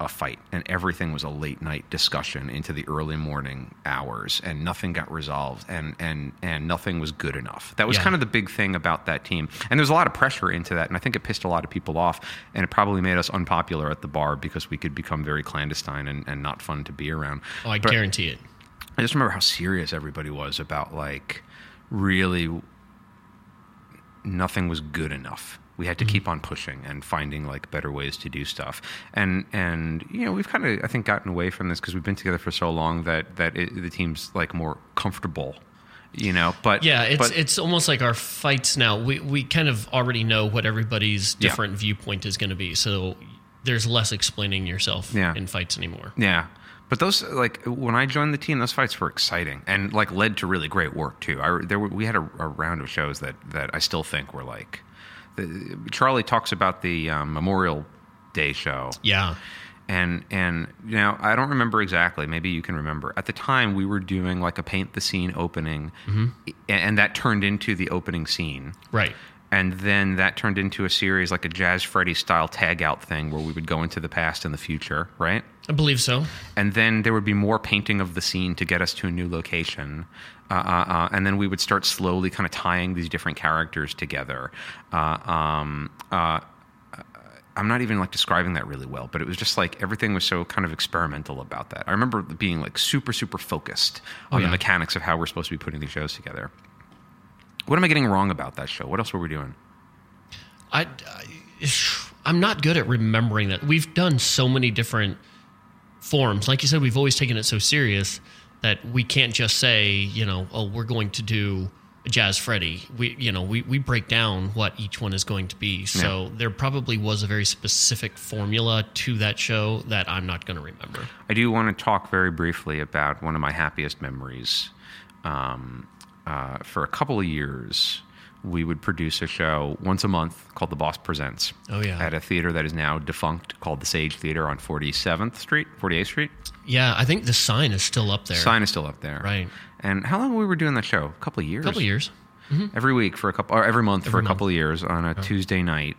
a fight, and everything was a late night discussion into the early morning hours, and nothing got resolved, and nothing was good enough. That was kind of the big thing about that team. And there's a lot of pressure into that, and I think it pissed a lot of people off, and it probably made us unpopular at the bar because we could become very clandestine and not fun to be around. Oh, I guarantee it. I just remember how serious everybody was about like really nothing was good enough. We had to keep on pushing and finding like better ways to do stuff, and you know, we've kind of, I think, gotten away from this because we've been together for so long that the team's like more comfortable, you know. But yeah, it's almost like our fights now. We kind of already know what everybody's different viewpoint is going to be, so there's less explaining yourself in fights anymore. Yeah. But those, like, when I joined the team, those fights were exciting and like led to really great work too. We had a round of shows that I still think were like. Charlie talks about the Memorial Day show. Yeah. And you know, I don't remember exactly. Maybe you can remember. At the time, we were doing like a paint the scene opening, and that turned into the opening scene. Right. And then that turned into a series, like a Jazz Freddy style tag out thing where we would go into the past and the future, right? I believe so. And then there would be more painting of the scene to get us to a new location. And then we would start slowly kind of tying these different characters together. I'm not even like describing that really well, but it was just like everything was so kind of experimental about that. I remember being like super, super focused on the mechanics of how we're supposed to be putting these shows together. What am I getting wrong about that show? What else were we doing? I'm not good at remembering that. We've done so many different forms. Like you said, we've always taken it so serious that we can't just say, you know, oh, we're going to do a Jazz Freddy. We break down what each one is going to be. So there probably was a very specific formula to that show that I'm not going to remember. I do want to talk very briefly about one of my happiest memories. For a couple of years, we would produce a show once a month called The Boss Presents. Oh, yeah. At a theater that is now defunct called the Sage Theater on 48th Street. Yeah, I think the sign is still up there. Right. And how long we were doing that show? A couple of years. Mm-hmm. Every week for a couple, or every month for a couple of years on a Tuesday night.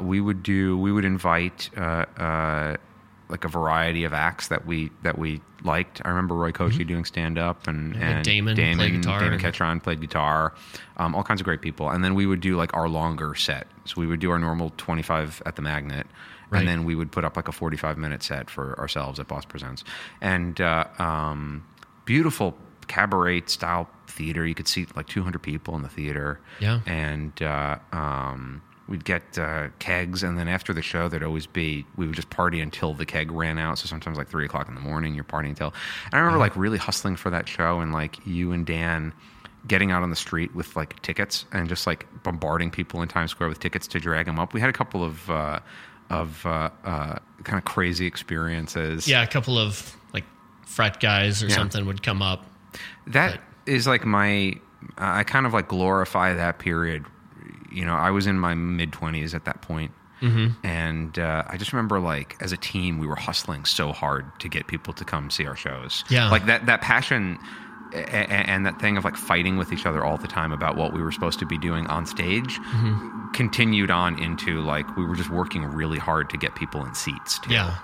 We would invite like a variety of acts that we liked. I remember Roy Cochi doing stand-up and Damon played guitar. Damon Ketron played guitar. All kinds of great people. And then we would do like our longer set. So we would do our normal 25 at the Magnet. Right. And then we would put up like a 45-minute set for ourselves at Boss Presents. And beautiful cabaret-style theater. You could see like 200 people in the theater. Yeah. And... we'd get kegs, and then after the show, we would just party until the keg ran out. So sometimes like 3 o'clock in the morning, you're partying until. And I remember like really hustling for that show, and like you and Dan getting out on the street with like tickets and just like bombarding people in Times Square with tickets to drag them up. We had a couple of kind of crazy experiences. Yeah, a couple of like frat guys or something would come up. That is like my, I kind of like glorify that period. You know, I was in my mid-20s at that point, and I just remember, like, as a team, we were hustling so hard to get people to come see our shows. Yeah. Like, that passion and that thing of, like, fighting with each other all the time about what we were supposed to be doing on stage continued on into, like, we were just working really hard to get people in seats, too. Yeah.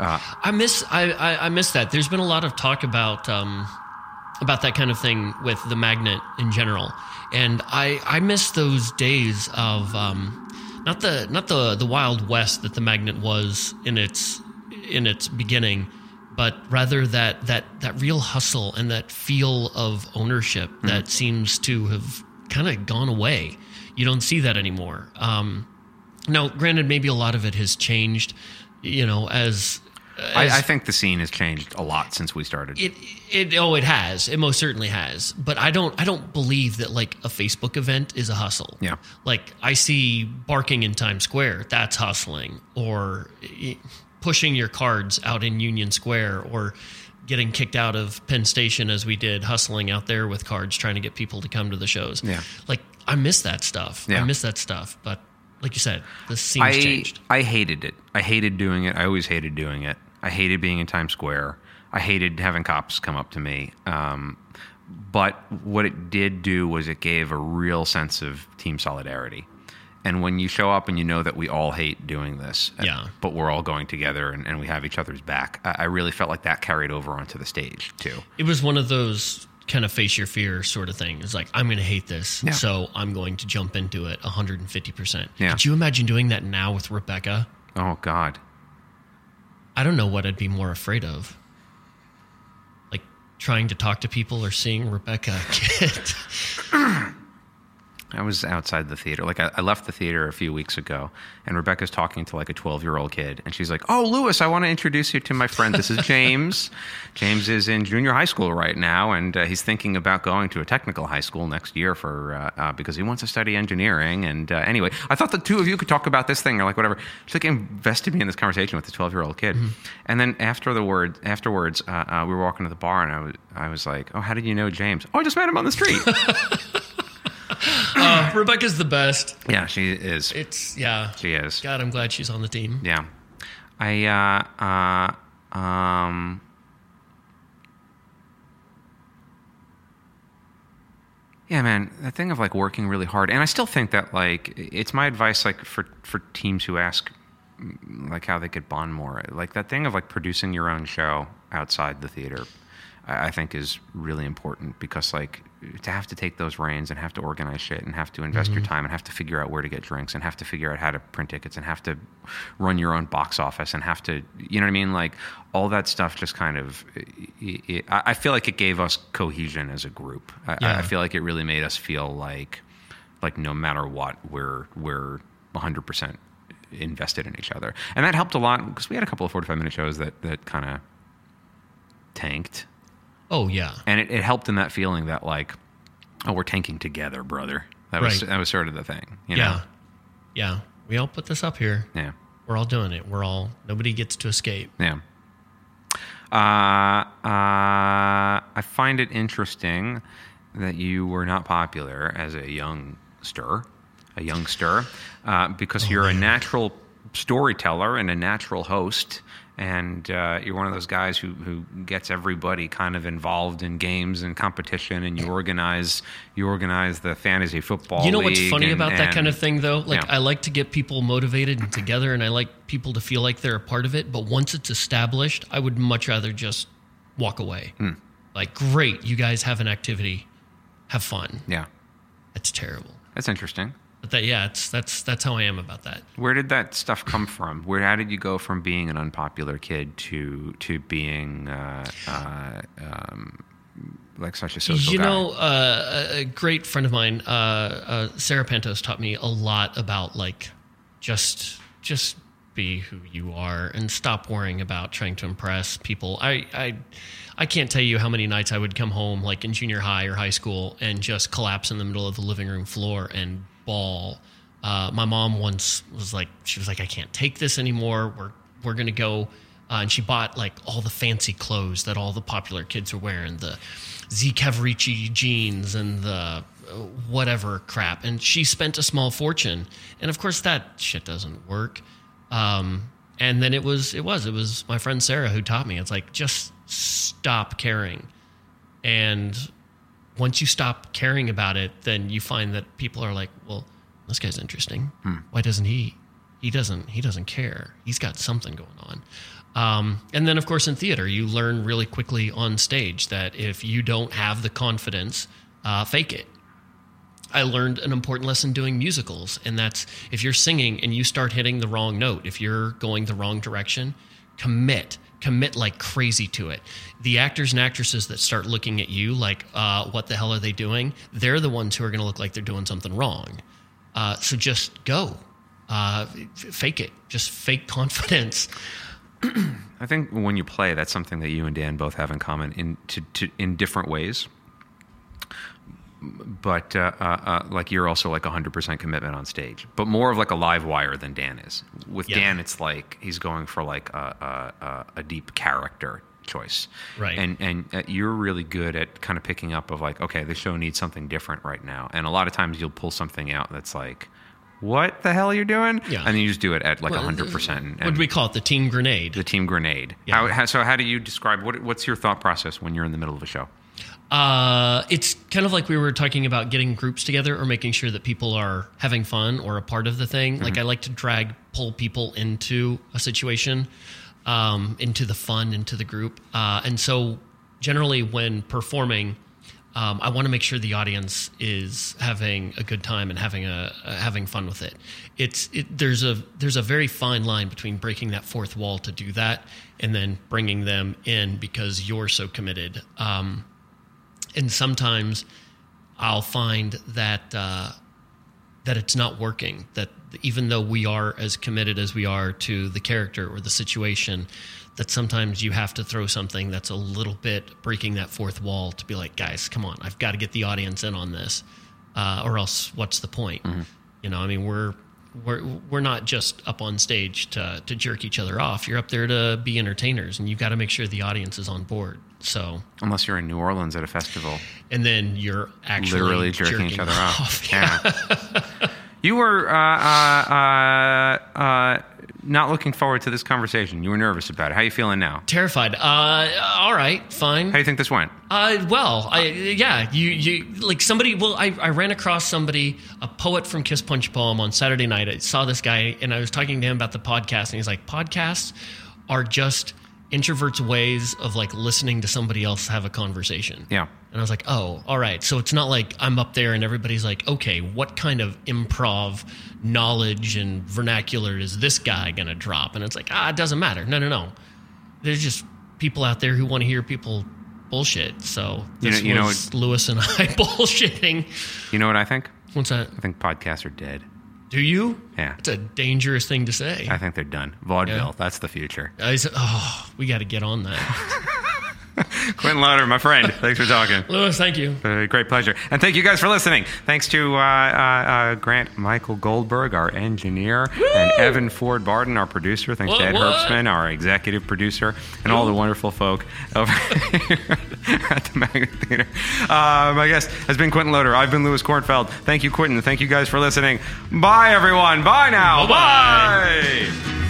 I miss that. There's been a lot of talk about that kind of thing with the Magnet in general. And I miss those days of not the Wild West that the Magnet was in its beginning, but rather that real hustle and that feel of ownership that seems to have kind of gone away. You don't see that anymore. Now, granted, maybe a lot of it has changed, you know, I think the scene has changed a lot since we started. It has. It most certainly has. But I don't believe that like a Facebook event is a hustle. Yeah. Like I see barking in Times Square, that's hustling, or pushing your cards out in Union Square, or getting kicked out of Penn Station as we did, hustling out there with cards, trying to get people to come to the shows. Yeah. Like I miss that stuff. Yeah. I miss that stuff, but like you said, the scene's changed. I hated it. I hated doing it. I always hated doing it. I hated being in Times Square. I hated having cops come up to me. But what it did do was it gave a real sense of team solidarity. And when you show up and you know that we all hate doing this, but we're all going together and we have each other's back, I really felt like that carried over onto the stage too. It was one of those kind of face your fear sort of thing. It's like, I'm going to hate this, so I'm going to jump into it 150%. Yeah. Could you imagine doing that now with Rebecca? Oh, God. I don't know what I'd be more afraid of. Like trying to talk to people or seeing Rebecca get... I was outside the theater. Like I left the theater a few weeks ago and Rebecca's talking to like a 12-year-old kid and she's like, oh, Louis, I want to introduce you to my friend. This is James. James is in junior high school right now and he's thinking about going to a technical high school next year because he wants to study engineering. And anyway, I thought the two of you could talk about this thing or like whatever. She like invested me in this conversation with the 12-year-old kid. Mm-hmm. And then afterwards, we were walking to the bar and I was like, oh, how did you know James? Oh, I just met him on the street. Rebecca's the best. Yeah, she is. She is. God, I'm glad she's on the team. Yeah. Yeah, man, that thing of like working really hard. And I still think that like, it's my advice, like for teams who ask like how they could bond more, like that thing of like producing your own show outside the theater, I think is really important, because like to have to take those reins and have to organize shit and have to invest your time and have to figure out where to get drinks and have to figure out how to print tickets and have to run your own box office and have to, you know what I mean? Like all that stuff just kind of, I feel like it gave us cohesion as a group. I feel like it really made us feel like no matter what, we're 100% invested in each other. And that helped a lot, because we had a couple of 45-minute shows that kind of tanked. Oh yeah. And it helped in that feeling that like, oh, we're tanking together, brother. That was sort of the thing. You know? Yeah. We all put this up here. Yeah. We're all doing it. Nobody gets to escape. Yeah. I find it interesting that you were not popular as a youngster, because you're a natural storyteller and a natural host. And you're one of those guys who gets everybody kind of involved in games and competition, and you organize the fantasy football. You know what's funny about that kind of thing, though? Like, yeah. I like to get people motivated and together, and I like people to feel like they're a part of it. But once it's established, I would much rather just walk away. Like, great, you guys have an activity, have fun. Yeah, that's terrible. That's interesting. That, yeah, that's how I am about that. Where did that stuff come from? How did you go from being an unpopular kid to being like such a social guy? You know, a great friend of mine, Sarah Pantos, taught me a lot about like just be who you are and stop worrying about trying to impress people. I can't tell you how many nights I would come home like in junior high or high school and just collapse in the middle of the living room floor and ball. My mom once was like, she was like, I can't take this anymore. We're going to go. And she bought like all the fancy clothes that all the popular kids were wearing, the Z Caverici jeans and the whatever crap. And she spent a small fortune. And of course that shit doesn't work. And then it was my friend Sarah who taught me. It's like, just stop caring. And once you stop caring about it, then you find that people are like, well, this guy's interesting. Why doesn't he? He doesn't care. He's got something going on. And then, of course, in theater, you learn really quickly on stage that if you don't have the confidence, fake it. I learned an important lesson doing musicals, and that's if you're singing and you start hitting the wrong note, if you're going the wrong direction, commit like crazy to it. The actors and actresses that start looking at you like, what the hell are they doing? They're the ones who are going to look like they're doing something wrong. So just go, fake it, just fake confidence. I think when you play, that's something that you and Dan both have in common in different ways. But like you're also like 100% commitment on stage, but more of like a live wire than Dan is. With Dan, it's like he's going for like a deep character choice, right? And you're really good at kind of picking up of like, okay, the show needs something different right now. And a lot of times you'll pull something out that's like, what the hell are you doing? Yeah. And you just do it at like 100%. What do we call it? The team grenade. The team grenade. Yeah. How do you describe what's your thought process when you're in the middle of a show? It's kind of like we were talking about getting groups together or making sure that people are having fun or a part of the thing. Mm-hmm. Like I like to pull people into a situation, into the fun, into the group. And so generally when performing, I want to make sure the audience is having a good time and having fun with it. There's a very fine line between breaking that fourth wall to do that and then bringing them in because you're so committed. And sometimes I'll find that it's not working, that even though we are as committed as we are to the character or the situation, that sometimes you have to throw something that's a little bit breaking that fourth wall to be like, guys, come on, I've got to get the audience in on this, or else what's the point? Mm-hmm. You know, I mean, we're not just up on stage to jerk each other off. You're up there to be entertainers, and you've got to make sure the audience is on board. So unless you're in New Orleans at a festival, and then you're actually literally jerking each other off. Yeah. You were not looking forward to this conversation. You were nervous about it. How are you feeling now? Terrified. All right, fine. How do you think this went? I ran across somebody, a poet from Kiss Punch Poem on Saturday night. I saw this guy, and I was talking to him about the podcast, and he's like, podcasts are just introverts' ways of like listening to somebody else have a conversation. Yeah. And I was like, oh, all right. So it's not like I'm up there and everybody's like, okay, what kind of improv knowledge and vernacular is this guy going to drop? And it's like, it doesn't matter. No. There's just people out there who want to hear people bullshit. So this was Louis and I bullshitting. You know what I think? What's that? I think podcasts are dead. Do you? Yeah. It's a dangerous thing to say. I think they're done. Vaudeville, That's the future. We got to get on that. Quentin Loader, my friend, thanks for talking. Louis, thank you. Great pleasure. And thank you guys for listening. Thanks to Grant Michael Goldberg, our engineer, Woo! And Evan Ford Barden, our producer. Thanks to Ed Herbstman, our executive producer, and all the wonderful folk over here at the Magnet Theater. My guest has been Quentin Loader. I've been Louis Kornfeld. Thank you, Quentin. Thank you guys for listening. Bye, everyone. Bye now. Bye-bye. Bye.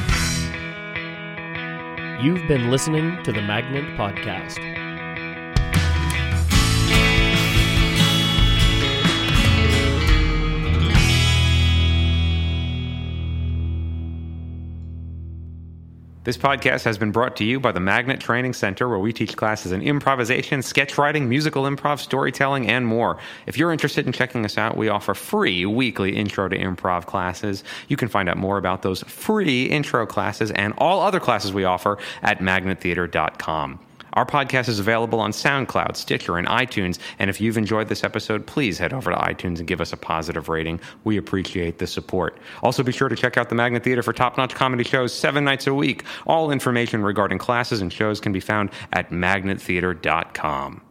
You've been listening to the Magnet Podcast. This podcast has been brought to you by the Magnet Training Center, where we teach classes in improvisation, sketch writing, musical improv, storytelling, and more. If you're interested in checking us out, we offer free weekly intro to improv classes. You can find out more about those free intro classes and all other classes we offer at magnettheater.com. Our podcast is available on SoundCloud, Stitcher, and iTunes. And if you've enjoyed this episode, please head over to iTunes and give us a positive rating. We appreciate the support. Also, be sure to check out the Magnet Theater for top-notch comedy shows 7 nights a week. All information regarding classes and shows can be found at magnettheater.com.